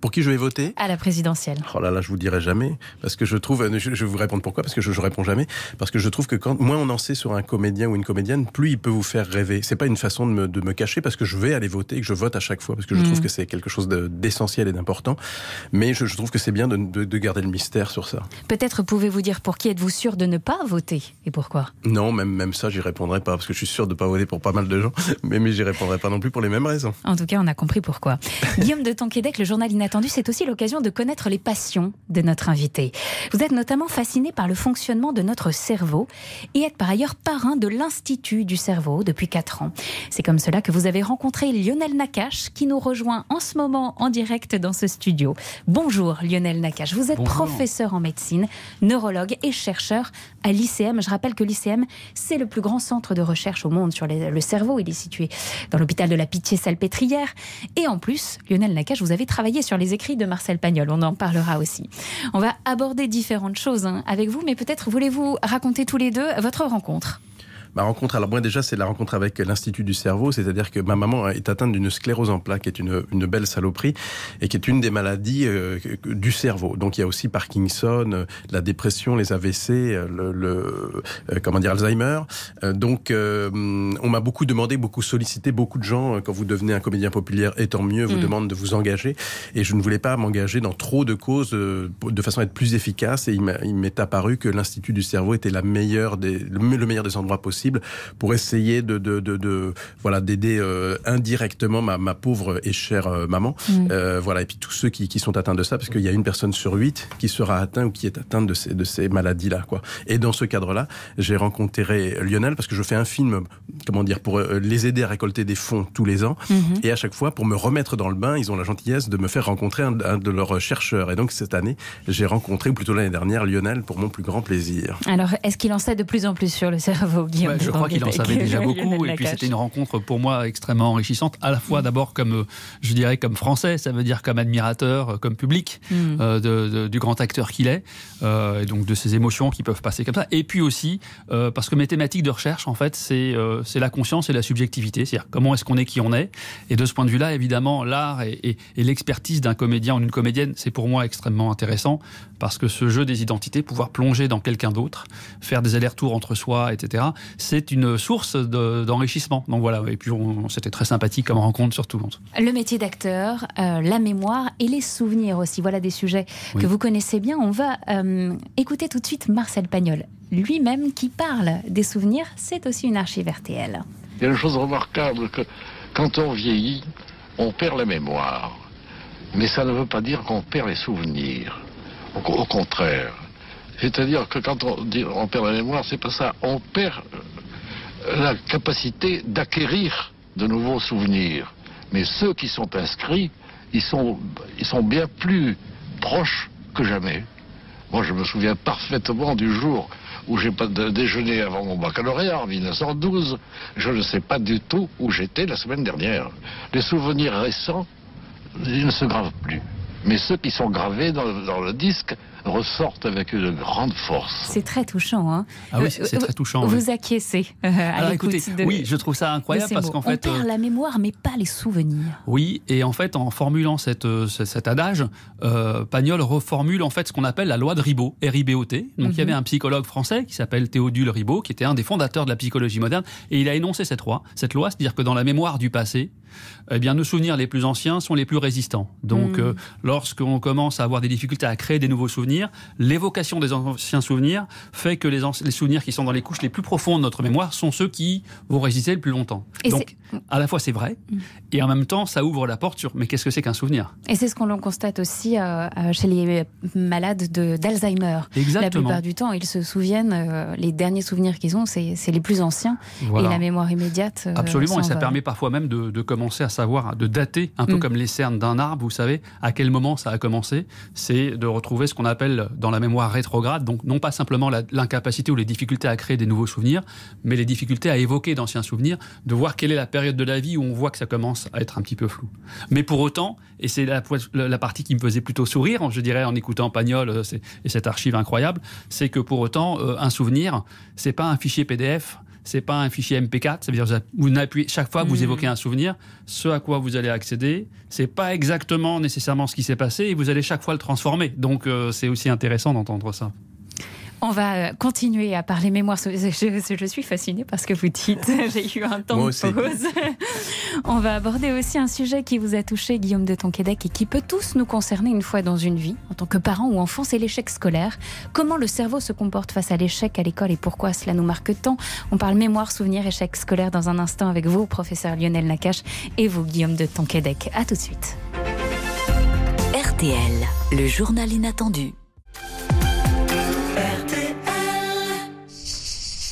Pour qui je vais voter ? À la présidentielle. Oh là là, je vous dirai jamais, parce que je trouve... Je vais vous répondre pourquoi, parce que je réponds jamais. Parce que je trouve que quand moins on en sait sur un comédien ou une comédienne, plus il peut vous faire rêver. C'est pas une façon de me cacher, parce que je vais aller voter et que je vote à chaque fois, parce que je trouve que c'est quelque chose d'essentiel et d'important. Mais je trouve que c'est bien de garder le mystère sur ça. Peut-être pouvez-vous dire pour qui êtes-vous sûr de ne pas voter et pourquoi ? Non, même ça, j'y répondrai pas, parce que je suis sûr de ne pas voter pour pas mal de gens, mais j'y répondrai pas non plus pour les mêmes raisons. En tout cas, on a compris pourquoi. Guillaume de Tonquédec, le journal inattendu, c'est aussi l'occasion de connaître les passions de notre invité. Vous êtes notamment fasciné par le fonctionnement de notre cerveau et êtes par ailleurs parrain de l'Institut du cerveau depuis 4 ans. C'est comme cela que vous avez rencontré Lionel Naccache, qui nous rejoint en ce moment en direct dans ce studio. Bonjour Lionel Naccache, vous êtes professeur en médecine, neurologue et chercheur à l'ICM. Je rappelle que l'ICM, c'est le plus grand centre de recherche au monde sur le cerveau. Il est situé dans l'hôpital de la Pitié-Salpêtrière. Et en plus, Lionel Naccache, vous avez travailler sur les écrits de Marcel Pagnol. On en parlera aussi. On va aborder différentes choses avec vous, mais peut-être voulez-vous raconter tous les deux votre rencontre ? Ma rencontre, alors moi déjà, c'est la rencontre avec l'Institut du cerveau, c'est-à-dire que ma maman est atteinte d'une sclérose en plaques, qui est une belle saloperie, et qui est une des maladies du cerveau. Donc il y a aussi Parkinson, la dépression, les AVC, Alzheimer. On m'a beaucoup demandé, beaucoup sollicité, beaucoup de gens, quand vous devenez un comédien populaire, et tant mieux, vous demandent de vous engager. Et je ne voulais pas m'engager dans trop de causes, de façon à être plus efficace, et il m'est apparu que l'Institut du cerveau était le meilleur des endroits possibles, pour essayer d'aider indirectement ma pauvre et chère maman. Et puis tous ceux qui sont atteints de ça, parce qu'il y a une personne sur 8 qui sera atteinte ou qui est atteinte de ces maladies-là, quoi. Et dans ce cadre-là, j'ai rencontré Lionel, parce que je fais un film, pour les aider à récolter des fonds tous les ans. Et à chaque fois, pour me remettre dans le bain, ils ont la gentillesse de me faire rencontrer un de leurs chercheurs. Et donc cette année, j'ai rencontré, ou plutôt l'année dernière, Lionel, pour mon plus grand plaisir. Alors, est-ce qu'il en sait de plus en plus sur le cerveau, Guillaume? Je crois qu'il en savait déjà beaucoup, et puis c'était une rencontre pour moi extrêmement enrichissante, à la fois d'abord comme français, ça veut dire comme admirateur, comme public du grand acteur qu'il est, et donc de ses émotions qui peuvent passer comme ça, et puis aussi parce que mes thématiques de recherche, en fait, c'est la conscience et la subjectivité, c'est-à-dire comment est-ce qu'on est qui on est, et de ce point de vue-là, évidemment, l'art et l'expertise d'un comédien ou d'une comédienne, c'est pour moi extrêmement intéressant, parce que ce jeu des identités, pouvoir plonger dans quelqu'un d'autre, faire des allers-retours entre soi, etc., c'est une source d'enrichissement. Donc voilà, et puis c'était très sympathique comme rencontre sur tout le monde. Le métier d'acteur, la mémoire et les souvenirs aussi, voilà des sujets que vous connaissez bien. On va écouter tout de suite Marcel Pagnol, lui-même qui parle des souvenirs, c'est aussi une archive RTL. Il y a une chose remarquable, que quand on vieillit, on perd la mémoire. Mais ça ne veut pas dire qu'on perd les souvenirs. Au contraire. C'est-à-dire que quand on dit on perd la mémoire, c'est pas ça. On perd la capacité d'acquérir de nouveaux souvenirs. Mais ceux qui sont inscrits, ils sont bien plus proches que jamais. Moi, je me souviens parfaitement du jour où j'ai pas déjeuné avant mon baccalauréat en 1912. Je ne sais pas du tout où j'étais la semaine dernière. Les souvenirs récents, ils ne se gravent plus. Mais ceux qui sont gravés dans le disque ressortent avec une grande force. C'est très touchant, hein. Ah oui, c'est très touchant. Vous acquiescez à l'écoute de... Oui, je trouve ça incroyable parce qu'en fait... On perd la mémoire, mais pas les souvenirs. Oui, et en fait, en formulant cet adage, Pagnol reformule en fait ce qu'on appelle la loi de Ribot, R-I-B-O-T. Donc il y avait un psychologue français qui s'appelle Théodule Ribot, qui était un des fondateurs de la psychologie moderne, et il a énoncé cette loi, c'est-à-dire que dans la mémoire du passé, eh bien, nos souvenirs les plus anciens sont les plus résistants. Donc, lorsqu'on commence à avoir des difficultés à créer des nouveaux souvenirs, l'évocation des anciens souvenirs fait que les souvenirs qui sont dans les couches les plus profondes de notre mémoire sont ceux qui vont résister le plus longtemps. Et donc, à la fois, c'est vrai, et en même temps, ça ouvre la porte sur « mais qu'est-ce que c'est qu'un souvenir ?» Et c'est ce qu'on constate aussi chez les malades d'Alzheimer. Exactement. La plupart du temps, ils se souviennent, les derniers souvenirs qu'ils ont, c'est les plus anciens, voilà. Et la mémoire immédiate absolument, et ça permet parfois même de commencer à savoir, de dater, un peu comme les cernes d'un arbre, vous savez, à quel moment ça a commencé, c'est de retrouver ce qu'on appelle dans la mémoire rétrograde, donc non pas simplement l'incapacité ou les difficultés à créer des nouveaux souvenirs, mais les difficultés à évoquer d'anciens souvenirs, de voir quelle est la période de la vie où on voit que ça commence à être un petit peu flou. Mais pour autant, et c'est la partie qui me faisait plutôt sourire, je dirais, en écoutant Pagnol et cette archive incroyable, c'est que pour autant, un souvenir, c'est pas un fichier PDF, c'est pas un fichier MP4, ça veut dire que vous appuyez, chaque fois que vous évoquez un souvenir, ce à quoi vous allez accéder, c'est pas exactement nécessairement ce qui s'est passé et vous allez chaque fois le transformer. Donc c'est aussi intéressant d'entendre ça. On va continuer à parler mémoire. Je suis fascinée par ce que vous dites. J'ai eu un temps de pause. On va aborder aussi un sujet qui vous a touché, Guillaume de Tonquédec, et qui peut tous nous concerner une fois dans une vie, en tant que parents ou enfants, c'est l'échec scolaire. Comment le cerveau se comporte face à l'échec à l'école et pourquoi cela nous marque tant ? On parle mémoire, souvenir, échec scolaire dans un instant avec vous, professeur Lionel Naccache, et vous, Guillaume de Tonquédec. À tout de suite. RTL, le journal inattendu.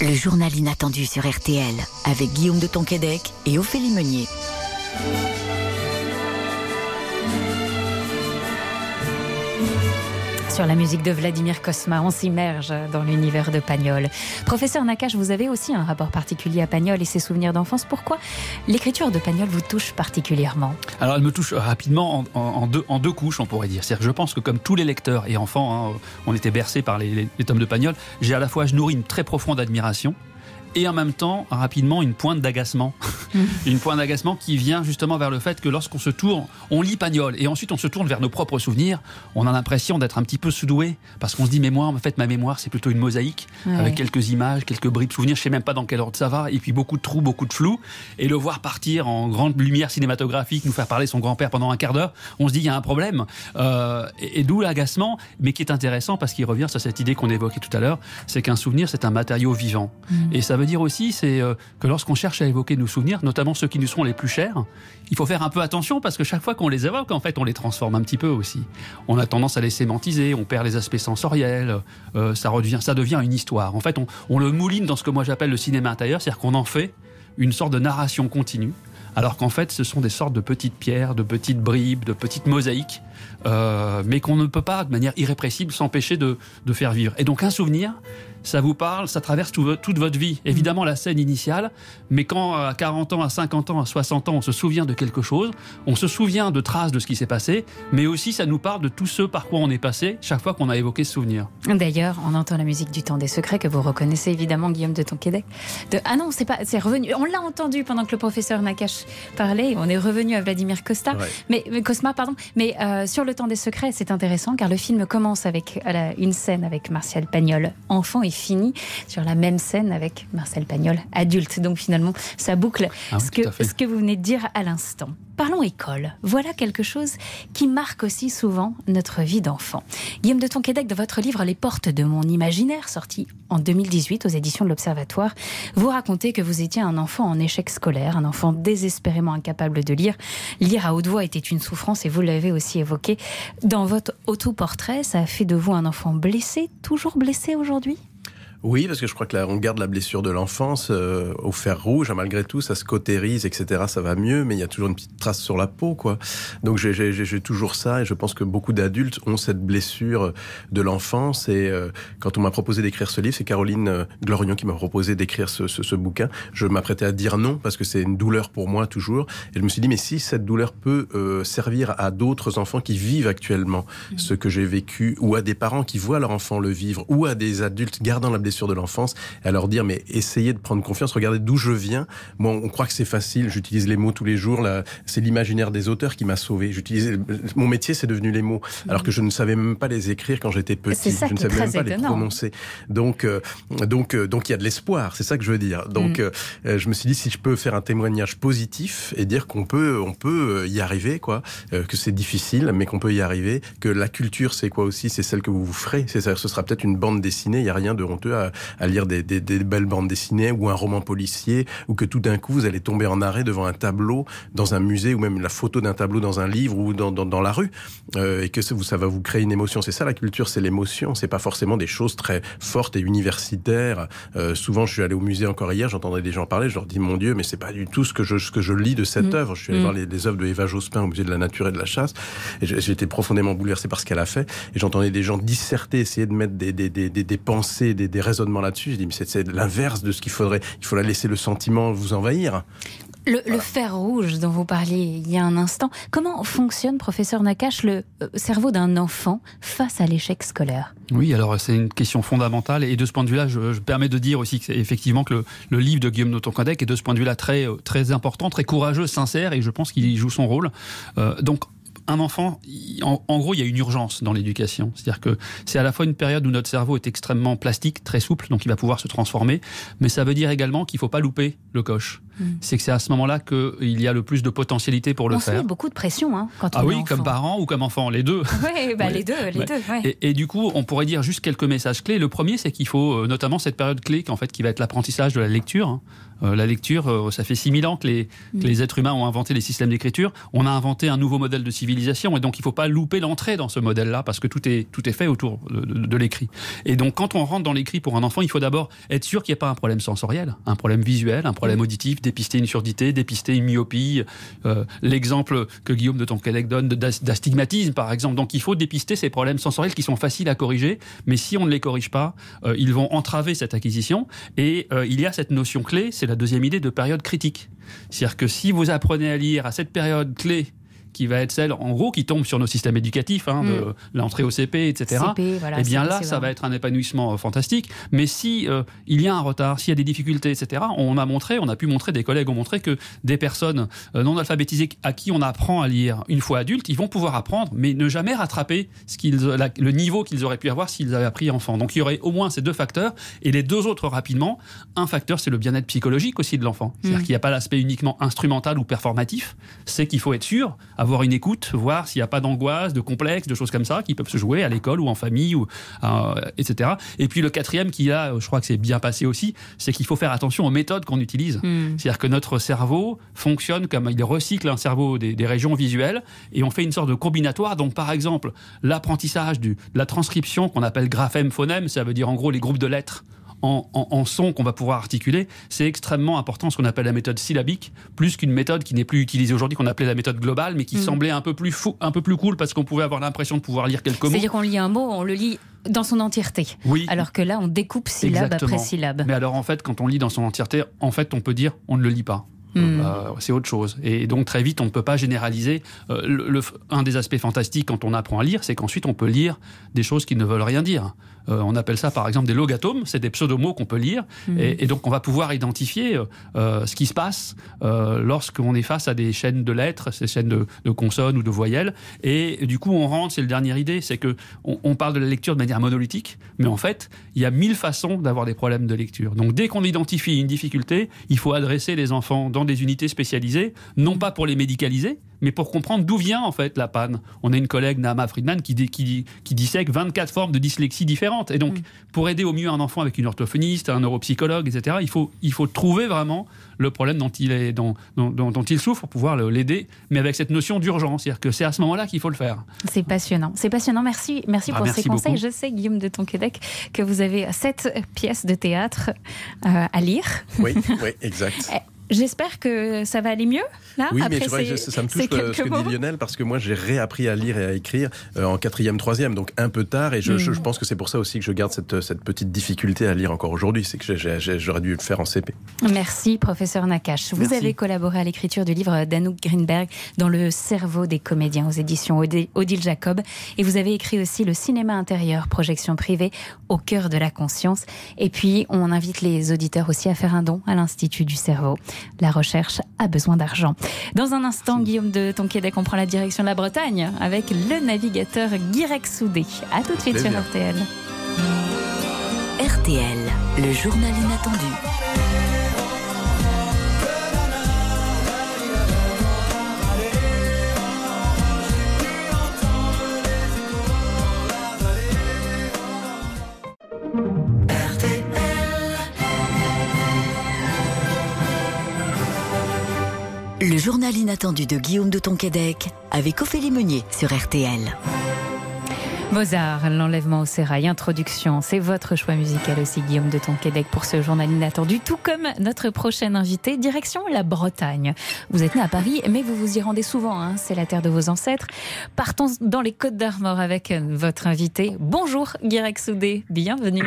Le journal inattendu sur RTL, avec Guillaume de Tonquédec et Ophélie Meunier. Sur la musique de Vladimir Cosma, on s'immerge dans l'univers de Pagnol. Professeur Naccache, vous avez aussi un rapport particulier à Pagnol et ses souvenirs d'enfance. Pourquoi l'écriture de Pagnol vous touche particulièrement ? Alors, elle me touche rapidement en deux couches, on pourrait dire. C'est-à-dire, je pense que comme tous les lecteurs et enfants, on était bercés par les tomes de Pagnol, je nourris une très profonde admiration. Et en même temps, rapidement, une pointe d'agacement. Une pointe d'agacement qui vient justement vers le fait que lorsqu'on se tourne, on lit Pagnol et ensuite on se tourne vers nos propres souvenirs, on a l'impression d'être un petit peu sous-doué parce qu'on se dit ma mémoire, c'est plutôt une mosaïque avec quelques images, quelques bribes de souvenirs, je ne sais même pas dans quel ordre ça va, et puis beaucoup de trous, beaucoup de flou. Et le voir partir en grande lumière cinématographique, nous faire parler son grand-père pendant un quart d'heure, on se dit il y a un problème. Et d'où l'agacement, mais qui est intéressant parce qu'il revient sur cette idée qu'on évoquait tout à l'heure, c'est qu'un souvenir, c'est un matériau vivant. Et ça veut dire aussi, c'est que lorsqu'on cherche à évoquer nos souvenirs, notamment ceux qui nous sont les plus chers, il faut faire un peu attention parce que chaque fois qu'on les évoque, en fait, on les transforme un petit peu aussi. On a tendance à les sémantiser, on perd les aspects sensoriels, ça devient une histoire. En fait, on le mouline dans ce que moi j'appelle le cinéma intérieur, c'est-à-dire qu'on en fait une sorte de narration continue, alors qu'en fait, ce sont des sortes de petites pierres, de petites bribes, de petites mosaïques, mais qu'on ne peut pas, de manière irrépressible, s'empêcher de faire vivre. Et donc, un souvenir, ça vous parle, ça traverse toute votre vie. Évidemment, la scène initiale, mais quand à 40 ans, à 50 ans, à 60 ans, on se souvient de quelque chose, on se souvient de traces de ce qui s'est passé, mais aussi, ça nous parle de tout ce par quoi on est passé, chaque fois qu'on a évoqué ce souvenir. D'ailleurs, on entend la musique du Temps des Secrets, que vous reconnaissez évidemment, Guillaume de Tonquédec. Ah non, c'est revenu. On l'a entendu pendant que le professeur Naccache parlait, on est revenu à Vladimir Cosma, pardon. Mais sur le Temps des Secrets, c'est intéressant, car le film commence avec une scène avec Marcel Pagnol, enfant, et fini sur la même scène avec Marcel Pagnol, adulte. Donc finalement, ça boucle ce que vous venez de dire à l'instant. Parlons école. Voilà quelque chose qui marque aussi souvent notre vie d'enfant. Guillaume de Tonquédec, dans votre livre « Les portes de mon imaginaire », sorti en 2018 aux éditions de l'Observatoire, vous racontez que vous étiez un enfant en échec scolaire, un enfant désespérément incapable de lire. Lire à haute voix était une souffrance et vous l'avez aussi évoqué dans votre autoportrait. Ça a fait de vous un enfant blessé, toujours blessé aujourd'hui ? Oui, parce que je crois que là, on garde la blessure de l'enfance au fer rouge. Hein, malgré tout, ça se cautérise, etc. Ça va mieux, mais il y a toujours une petite trace sur la peau, quoi. Donc j'ai toujours ça, et je pense que beaucoup d'adultes ont cette blessure de l'enfance. Et quand on m'a proposé d'écrire ce livre, c'est Caroline Glorion qui m'a proposé d'écrire ce bouquin. Je m'apprêtais à dire non, parce que c'est une douleur pour moi, toujours. Et je me suis dit, mais si cette douleur peut servir à d'autres enfants qui vivent actuellement ce que j'ai vécu, ou à des parents qui voient leur enfant le vivre, ou à des adultes gardant la blessure de l'enfance, à leur dire, mais essayez de prendre confiance, regardez d'où je viens. Moi, on croit que c'est facile, j'utilise les mots tous les jours, là, c'est l'imaginaire des auteurs qui m'a sauvé. Mon métier, c'est devenu les mots, alors que je ne savais même pas les écrire quand j'étais petit, je ne savais même pas les prononcer. Donc il y a de l'espoir, c'est ça que je veux dire. Donc je me suis dit, si je peux faire un témoignage positif et dire qu'on peut, on peut y arriver, quoi, que c'est difficile, mais qu'on peut y arriver, que la culture, c'est quoi aussi, c'est celle que vous vous ferez, c'est-à-dire ce sera peut-être une bande dessinée, il n'y a rien de honteux à lire des belles bandes dessinées ou un roman policier, ou que tout d'un coup vous allez tomber en arrêt devant un tableau dans un musée, ou même la photo d'un tableau dans un livre ou dans la rue, et que ça va vous créer une émotion. C'est ça la culture, c'est l'émotion, c'est pas forcément des choses très fortes et universitaires. Souvent je suis allé au musée encore hier, j'entendais des gens parler, je leur dis mon Dieu, mais c'est pas du tout ce que je lis de cette œuvre. Je suis allé voir les œuvres de Eva Jospin au musée de la nature et de la chasse, et j'étais profondément bouleversé par ce qu'elle a fait, et j'entendais des gens disserter, essayer de mettre des pensées, des raisonnements là-dessus. Je dis, mais c'est l'inverse de ce qu'il faudrait. Il faut laisser le sentiment vous envahir. Le fer rouge dont vous parliez il y a un instant, comment fonctionne, professeur Naccache, le cerveau d'un enfant face à l'échec scolaire ? Oui, alors c'est une question fondamentale, et de ce point de vue-là, je permets de dire aussi que c'est effectivement que le livre de Guillaume de Tonquédec est de ce point de vue-là très, très important, très courageux, sincère, et je pense qu'il y joue son rôle. Donc, un enfant, en gros, il y a une urgence dans l'éducation. C'est-à-dire que c'est à la fois une période où notre cerveau est extrêmement plastique, très souple, donc il va pouvoir se transformer. Mais ça veut dire également qu'il ne faut pas louper le coche. C'est que c'est à ce moment-là qu'il y a le plus de potentialité pour le faire. On se met beaucoup de pression quand on est enfant. Ah oui, comme parent ou comme enfant, les deux. Oui, bah, les deux. Ouais. Et du coup, on pourrait dire juste quelques messages clés. Le premier, c'est qu'il faut notamment cette période clé qui va être l'apprentissage de la lecture. La lecture, ça fait 6000 ans que les êtres humains ont inventé les systèmes d'écriture. On a inventé un nouveau modèle de civilisation, et donc il ne faut pas louper l'entrée dans ce modèle-là, parce que tout est fait autour de l'écrit. Et donc quand on rentre dans l'écrit pour un enfant, il faut d'abord être sûr qu'il n'y a pas un problème sensoriel, un problème visuel, un problème auditif, dépister une surdité, dépister une myopie. L'exemple que Guillaume de Tonquédec donne d'astigmatisme, par exemple. Donc il faut dépister ces problèmes sensoriels qui sont faciles à corriger, mais si on ne les corrige pas, ils vont entraver cette acquisition. Et il y a cette notion clé, c'est la deuxième idée de période critique. C'est-à-dire que si vous apprenez à lire à cette période clé, qui va être celle, en gros, qui tombe sur nos systèmes éducatifs, de l'entrée au CP, etc., et bien là, ça va être un épanouissement fantastique. Mais si il y a un retard, s'il y a des difficultés, etc., des collègues ont montré que des personnes non alphabétisées à qui on apprend à lire une fois adultes, ils vont pouvoir apprendre, mais ne jamais rattraper le niveau qu'ils auraient pu avoir s'ils avaient appris enfant. Donc il y aurait au moins ces deux facteurs, et les deux autres rapidement. Un facteur, c'est le bien-être psychologique aussi de l'enfant. C'est-à-dire qu'il n'y a pas l'aspect uniquement instrumental ou performatif, c'est qu'il faut être sûr, avoir une écoute, voir s'il n'y a pas d'angoisse, de complexe, de choses comme ça qui peuvent se jouer à l'école ou en famille, etc. Et puis le quatrième qui là, je crois que c'est bien passé aussi, c'est qu'il faut faire attention aux méthodes qu'on utilise. C'est-à-dire que notre cerveau fonctionne comme il recycle un cerveau des régions visuelles, et on fait une sorte de combinatoire. Donc par exemple, l'apprentissage de la transcription qu'on appelle graphème-phonème, ça veut dire en gros les groupes de lettres en son qu'on va pouvoir articuler, c'est extrêmement important, ce qu'on appelle la méthode syllabique, plus qu'une méthode qui n'est plus utilisée aujourd'hui, qu'on appelait la méthode globale, mais qui semblait un peu plus cool, parce qu'on pouvait avoir l'impression de pouvoir lire quelques mots. C'est-à-dire qu'on lit un mot, on le lit dans son entièreté. Oui. Alors que là, on découpe syllabe après syllabe. Mais alors en fait, quand on lit dans son entièreté, en fait, on peut dire on ne le lit pas. C'est autre chose. Et donc très vite, on ne peut pas généraliser. Un des aspects fantastiques quand on apprend à lire, c'est qu'ensuite on peut lire des choses qui ne veulent rien dire. On appelle ça par exemple des logatomes, c'est des pseudomots qu'on peut lire, et donc on va pouvoir identifier ce qui se passe lorsqu'on est face à des chaînes de lettres, ces chaînes de consonnes ou de voyelles, et du coup on rentre, c'est la dernière idée, c'est qu'on parle de la lecture de manière monolithique, mais en fait il y a 1000 façons d'avoir des problèmes de lecture. Donc dès qu'on identifie une difficulté, il faut adresser les enfants dans des unités spécialisées, non pas pour les médicaliser, mais pour comprendre d'où vient en fait la panne. On a une collègue, Naama Friedman, qui dissèque 24 formes de dyslexie différentes. Et donc, pour aider au mieux un enfant avec une orthophoniste, un neuropsychologue, etc., il faut trouver vraiment le problème dont il souffre pour pouvoir l'aider, mais avec cette notion d'urgence. C'est-à-dire que c'est à ce moment-là qu'il faut le faire. C'est passionnant. Merci pour ces conseils. Beaucoup. Je sais, Guillaume de Tonquédec, que vous avez 7 pièces de théâtre à lire. Oui, exact. J'espère que ça va aller mieux, là. Oui, après, mais ça me touche ce que dit Lionel, parce que moi, j'ai réappris à lire et à écrire en 4e, 3e, donc un peu tard, et je pense que c'est pour ça aussi que je garde cette petite difficulté à lire encore aujourd'hui, c'est que j'aurais dû le faire en CP. Merci, professeur Naccache. Vous avez collaboré à l'écriture du livre d'Anouk Greenberg, Dans le cerveau des comédiens, aux éditions Odile Jacob, et vous avez écrit aussi Le cinéma intérieur, projection privée, au cœur de la conscience, et puis on invite les auditeurs aussi à faire un don à l'Institut du cerveau. La recherche a besoin d'argent. Dans un instant, Guillaume de Tonquédec, on prend la direction de la Bretagne avec le navigateur Guirec Soudée. A tout de suite sur RTL. RTL, le journal inattendu. Le journal inattendu de Guillaume de Tonquédec avec Ophélie Meunier sur RTL. Mozart, l'enlèvement au sérail, introduction, c'est votre choix musical aussi, Guillaume de Tonquédec, pour ce journal inattendu, tout comme notre prochaine invitée, direction la Bretagne. Vous êtes né à Paris, mais vous vous y rendez souvent, hein, c'est la terre de vos ancêtres. Partons dans les Côtes d'Armor avec votre invitée. Bonjour Guirec Soudée, bienvenue.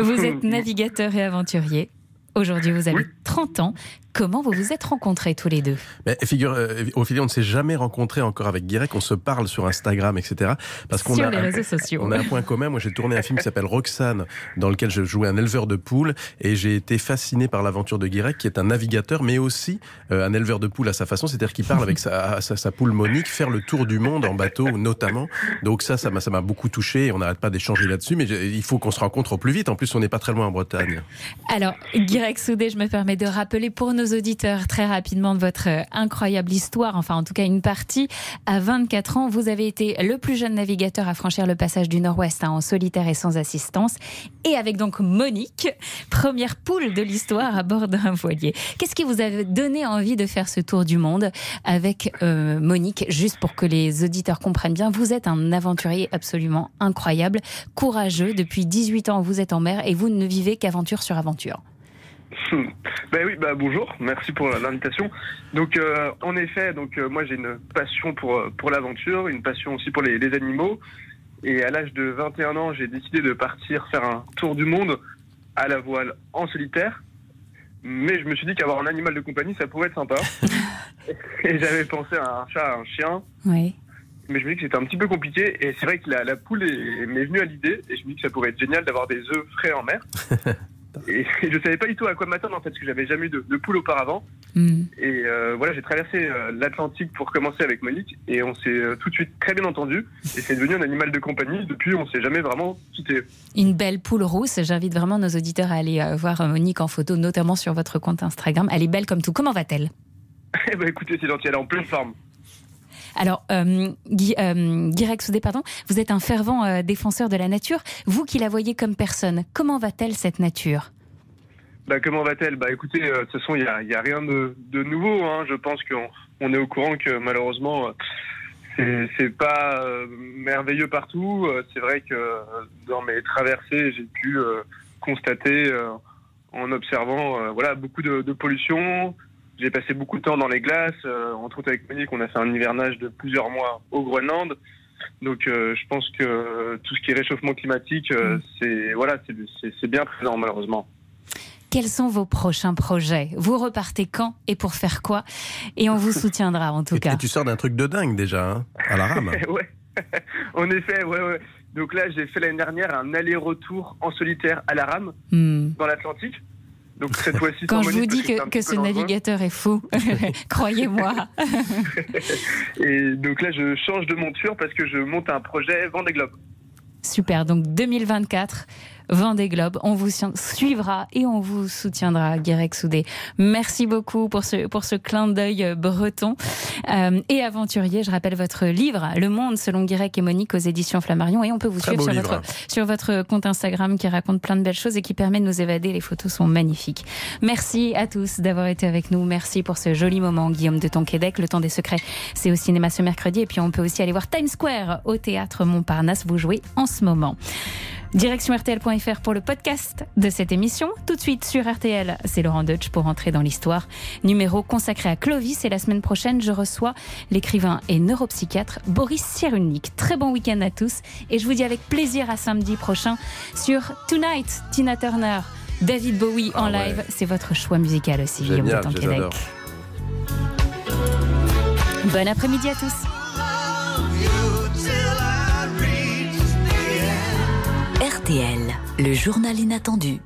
Vous êtes navigateur et aventurier. Aujourd'hui, vous avez 30 ans. Comment vous vous êtes rencontrés tous les deux ? Ophélie, on ne s'est jamais rencontrés encore avec Guirec. On se parle sur Instagram, etc. Parce qu'on sur les réseaux sociaux. On a un point commun. Moi, j'ai tourné un film qui s'appelle Roxane, dans lequel je jouais un éleveur de poules. Et j'ai été fasciné par l'aventure de Guirec, qui est un navigateur, mais aussi un éleveur de poules à sa façon. C'est-à-dire qu'il parle avec sa poule Monique, faire le tour du monde en bateau, notamment. Donc ça m'a beaucoup touché. On n'arrête pas d'échanger là-dessus. Mais il faut qu'on se rencontre au plus vite. En plus, on n'est pas très loin en Bretagne. Alors, Guirec Soudée, je me permets de rappeler pour nos auditeurs très rapidement de votre incroyable histoire, enfin en tout cas une partie. À 24 ans, vous avez été le plus jeune navigateur à franchir le passage du Nord-Ouest, hein, en solitaire et sans assistance, et avec donc Monique, première poule de l'histoire à bord d'un voilier. Qu'est-ce qui vous a donné envie de faire ce tour du monde avec Monique ? Juste pour que les auditeurs comprennent bien, vous êtes un aventurier absolument incroyable, courageux. Depuis 18 ans, vous êtes en mer et vous ne vivez qu'aventure sur aventure. Bonjour, merci pour l'invitation. Donc en effet, moi j'ai une passion pour l'aventure, une passion aussi pour les animaux, et à l'âge de 21 ans, j'ai décidé de partir faire un tour du monde à la voile en solitaire, mais je me suis dit qu'avoir un animal de compagnie, ça pouvait être sympa. Et j'avais pensé à un chat, à un chien, oui. Mais je me dis que c'était un petit peu compliqué, et c'est vrai que la poule m'est venue à l'idée, et je me dis que ça pourrait être génial d'avoir des œufs frais en mer. Et je ne savais pas du tout à quoi m'attendre, en fait, parce que je n'avais jamais eu de poule auparavant. Et j'ai traversé l'Atlantique pour commencer avec Monique, et on s'est tout de suite très bien entendu. Et c'est devenu un animal de compagnie. Depuis, on ne s'est jamais vraiment quitté. Une belle poule rousse. J'invite vraiment nos auditeurs à aller voir Monique en photo, notamment sur votre compte Instagram. Elle est belle comme tout. Comment va-t-elle ? Écoutez, c'est gentil. Elle est en pleine forme. Alors, Guirec Soudée, vous êtes un fervent défenseur de la nature. Vous qui la voyez comme personne, comment va-t-elle cette nature ? Comment va-t-elle ? Écoutez, de toute façon, il n'y a rien de nouveau. Hein. Je pense qu'on est au courant que malheureusement, c'est pas merveilleux partout. C'est vrai que dans mes traversées, j'ai pu constater en observant beaucoup de pollution. J'ai passé beaucoup de temps dans les glaces, entre autres avec Monique, on a fait un hivernage de plusieurs mois au Groenland. Donc je pense que tout ce qui est réchauffement climatique, c'est bien présent malheureusement. Quels sont vos prochains projets ? Vous repartez quand et pour faire quoi ? Et on vous soutiendra en tout cas. Et tu sors d'un truc de dingue déjà, hein, à la rame. Ouais. En effet, ouais. Donc là, j'ai fait l'année dernière un aller-retour en solitaire à la rame dans l'Atlantique. Donc, cette fois-ci, quand je vous dis que ce navigateur est fou, croyez-moi. Et donc là, je change de monture parce que je monte un projet Vendée Globe. Super, donc 2024, Vendée Globe. On vous suivra et on vous soutiendra, Guirec Soudée. Merci beaucoup pour ce clin d'œil breton et aventurier. Je rappelle votre livre, Le Monde selon Guirec et Monique, aux éditions Flammarion. Et on peut vous suivre sur votre compte Instagram qui raconte plein de belles choses et qui permet de nous évader. Les photos sont magnifiques. Merci à tous d'avoir été avec nous. Merci pour ce joli moment, Guillaume de Tonquédec. Le Temps des Secrets, c'est au cinéma ce mercredi. Et puis on peut aussi aller voir Times Square au Théâtre Montparnasse. Vous jouez en ce moment. Direction RTL.fr pour le podcast de cette émission. Tout de suite sur RTL, c'est Laurent Deutsch pour entrer dans l'histoire. Numéro consacré à Clovis. Et la semaine prochaine, je reçois l'écrivain et neuropsychiatre Boris Cyrulnik. Très bon week-end à tous. Et je vous dis avec plaisir à samedi prochain sur Tonight, Tina Turner, David Bowie en live. C'est votre choix musical aussi, Guillaume de Tonquédec. Bon après-midi à tous. RTL, le journal inattendu.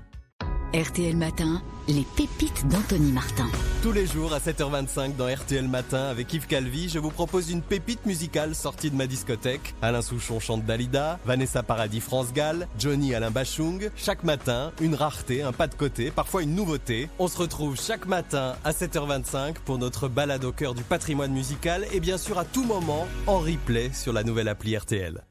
RTL Matin, les pépites d'Anthony Martin. Tous les jours à 7h25 dans RTL Matin avec Yves Calvi, je vous propose une pépite musicale sortie de ma discothèque. Alain Souchon chante Dalida, Vanessa Paradis France Gall, Johnny Alain Bachung. Chaque matin, une rareté, un pas de côté, parfois une nouveauté. On se retrouve chaque matin à 7h25 pour notre balade au cœur du patrimoine musical et bien sûr à tout moment en replay sur la nouvelle appli RTL.